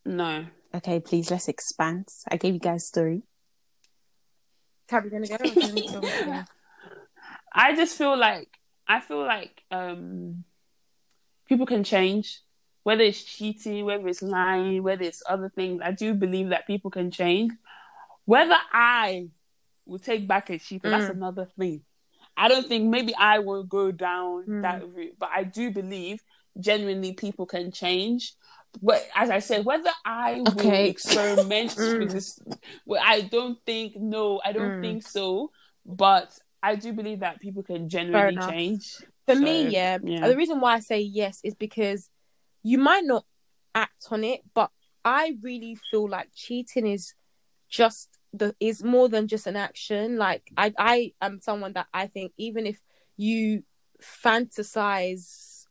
No. Okay, please, let's expand. I gave you guys a story. Tabby, gonna go? Gonna I just feel like I feel like um, people can change, whether it's cheating, whether it's lying, whether it's other things. I do believe that people can change. Whether I will take back a cheater, mm. that's another thing. I don't think maybe I will go down mm. that route, but I do believe genuinely people can change. Well, as I said, whether I okay. will experiment mm. with this, well, I don't think, no, I don't mm. think so. But I do believe that people can generally change. For so, me, yeah, yeah. The reason why I say yes is because you might not act on it, but I really feel like cheating is just the is more than just an action. Like, I, I am someone that I think even if you fantasize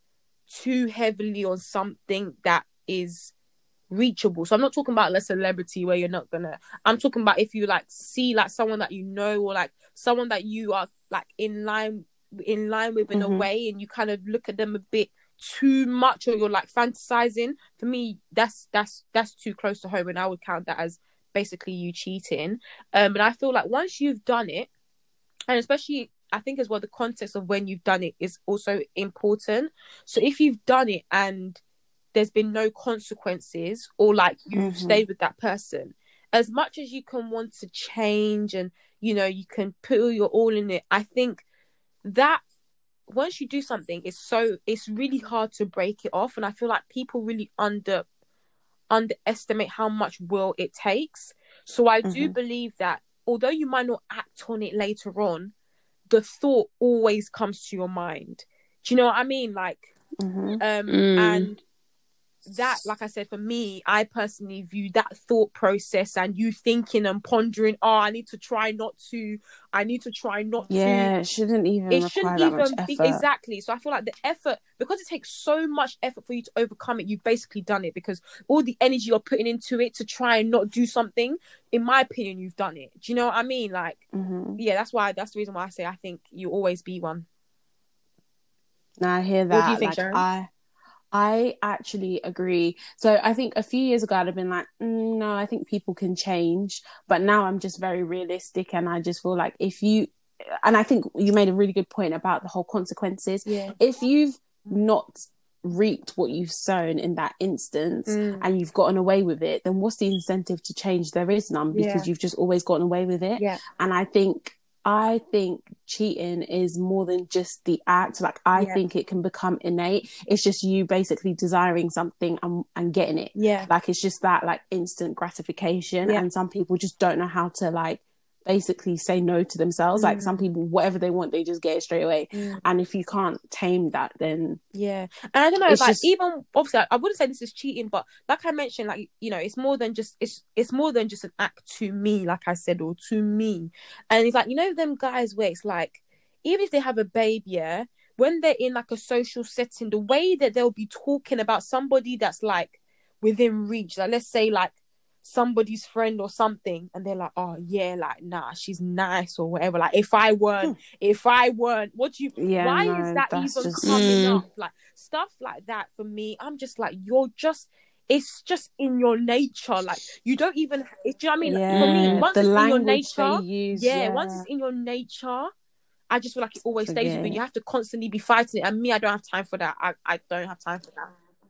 too heavily on something that is reachable, so I'm not talking about a celebrity where you're not gonna, I'm talking about if you like see like someone that you know, or like someone that you are like in line in line with in mm-hmm. a way, and you kind of look at them a bit too much, or you're like fantasizing. For me, that's that's that's too close to home, and I would count that as basically you cheating. Um and I feel like once you've done it, and especially I think as well the context of when you've done it is also important. So if you've done it and there's been no consequences, or like you've mm-hmm. stayed with that person, as much as you can want to change and, you know, you can put all your all in it, I think that once you do something, it's so, it's really hard to break it off. And I feel like people really under underestimate how much will it takes. So I mm-hmm. do believe that although you might not act on it later on, the thought always comes to your mind. Do you know what I mean? Like, mm-hmm. um, mm. and that, like I said, for me, I personally view that thought process and you thinking and pondering, oh, I need to try not to, I need to try not yeah, to. Yeah, it shouldn't even it shouldn't even much effort. Be, exactly. So I feel like the effort, because it takes so much effort for you to overcome it, you've basically done it, because all the energy you're putting into it to try and not do something, in my opinion, you've done it. Do you know what I mean? Like, mm-hmm. yeah, that's why, that's the reason why I say I think you always be one. No, I hear that. What do you think, like, Sharon? I... I actually agree. So I think a few years ago I'd have been like, mm, no, I think people can change. But now I'm just very realistic, and I just feel like if you, and I think you made a really good point about the whole consequences. Yeah. If you've not reaped what you've sown in that instance mm. and you've gotten away with it, then what's the incentive to change? There is none, because yeah. you've just always gotten away with it. Yeah. And I think I think cheating is more than just the act. Like, I yeah. think it can become innate. It's just you basically desiring something and, and getting it. Yeah. Like, it's just that, like, instant gratification. Yeah. And some people just don't know how to, like, basically say no to themselves. Mm. Like, some people, whatever they want, they just get it straight away. Mm. And if you can't tame that, then... Yeah. And I don't know, like, just... even... Obviously, I, I wouldn't say this is cheating, but like I mentioned, like, you know, it's more than just... It's it's more than just an act to me, like I said, or to me. And it's like, you know, them guys where it's like, even if they have a baby, yeah, when they're in like a social setting, the way that they'll be talking about somebody that's like within reach, like let's say like somebody's friend or something, and they're like, oh yeah, like nah, she's nice or whatever. Like if I weren't, if I weren't, what do you? Yeah, why no, is that even just... coming up? Like stuff like that for me, I'm just like, you're just. It's just in your nature. Like you don't even. It, do you know what I mean? Yeah, like, for me, once it's in your nature, use, yeah, yeah. Once it's in your nature, I just feel like it always Forget. stays with you. You have to constantly be fighting it, and me, I don't have time for that. I, I don't have time for that.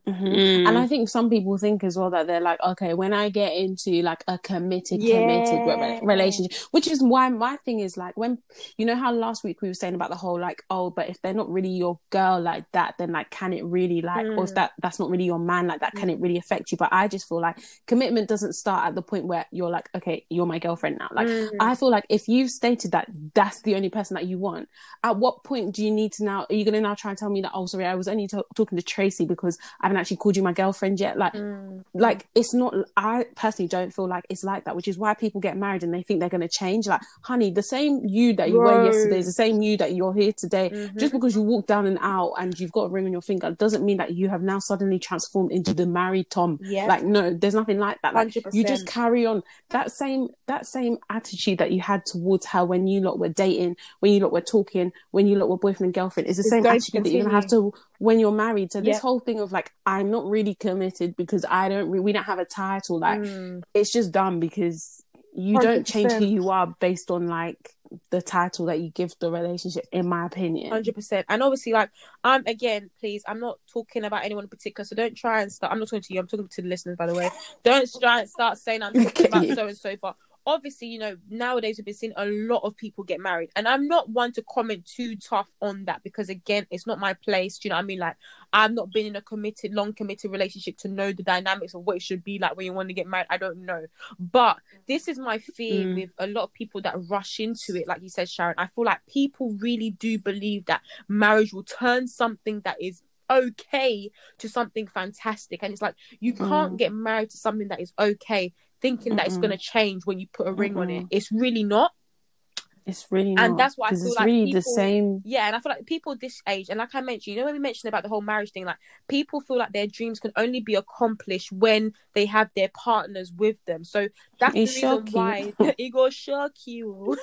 Mm-hmm. Mm. And I think some people think as well that they're like, okay, when I get into like a committed yeah. committed re- relationship, which is why my thing is like, when you know how last week we were saying about the whole like, oh, but if they're not really your girl like that, then like can it really like mm. or if that that's not really your man like that, can it really affect you? But I just feel like commitment doesn't start at the point where you're like, okay, you're my girlfriend now. Like mm. I feel like if you've stated that that's the only person that you want, at what point do you need to now, are you going to now try and tell me that, oh sorry, I was only to- talking to Tracy because I haven't actually called you my girlfriend yet? Like mm. like it's not, I personally don't feel like it's like that, which is why people get married and they think they're going to change. Like honey, the same you that you Whoa. were yesterday is the same you that you're here today. Mm-hmm. Just because you walk down and out and you've got a ring on your finger doesn't mean that you have now suddenly transformed into the married Tom. Yeah. Like no, there's nothing like that. Like one hundred percent. You just carry on that same that same attitude that you had towards her when you lot were dating, when you lot were talking, when you lot were boyfriend and girlfriend. It's the it's same attitude that you're going to have to when you're married. So this yeah. whole thing of like, I'm not really committed because I don't re- we don't have a title, like mm. it's just dumb because you one hundred percent don't change who you are based on like the title that you give the relationship, in my opinion. One hundred percent. And obviously like I'm um, again please I'm not talking about anyone in particular, so don't try and start, I'm not talking to you, I'm talking to the listeners by the way, don't try and start saying I'm talking about so and so. But obviously, you know, nowadays we've been seeing a lot of people get married, and I'm not one to comment too tough on that because, again, it's not my place. Do you know what I mean? Like, I've not been in a committed, long committed relationship to know the dynamics of what it should be like when you want to get married. I don't know. But this is my fear mm. with a lot of people that rush into it. Like you said, Sharon, I feel like people really do believe that marriage will turn something that is okay to something fantastic. And it's like, you can't mm. get married to something that is okay, thinking Mm-mm. that it's going to change when you put a ring Mm-mm. on it. It's really not. It's really not. And that's why I feel it's like really people, the same. Yeah, and I feel like people this age, and like I mentioned, you know, when we mentioned about the whole marriage thing, like people feel like their dreams can only be accomplished when they have their partners with them. So that's it's the reason shocking. why it will shock you.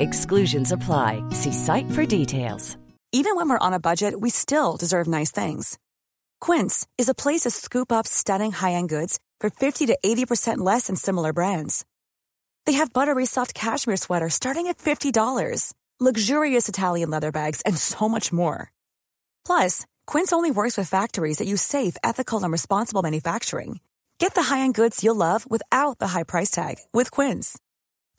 Exclusions apply. See site for details. Even when we're on a budget, we still deserve nice things. Quince is a place to scoop up stunning high-end goods for fifty to eighty percent less than similar brands. They have buttery soft cashmere sweaters starting at fifty dollars, luxurious Italian leather bags, and so much more. Plus, Quince only works with factories that use safe, ethical, and responsible manufacturing. Get the high-end goods you'll love without the high price tag with Quince.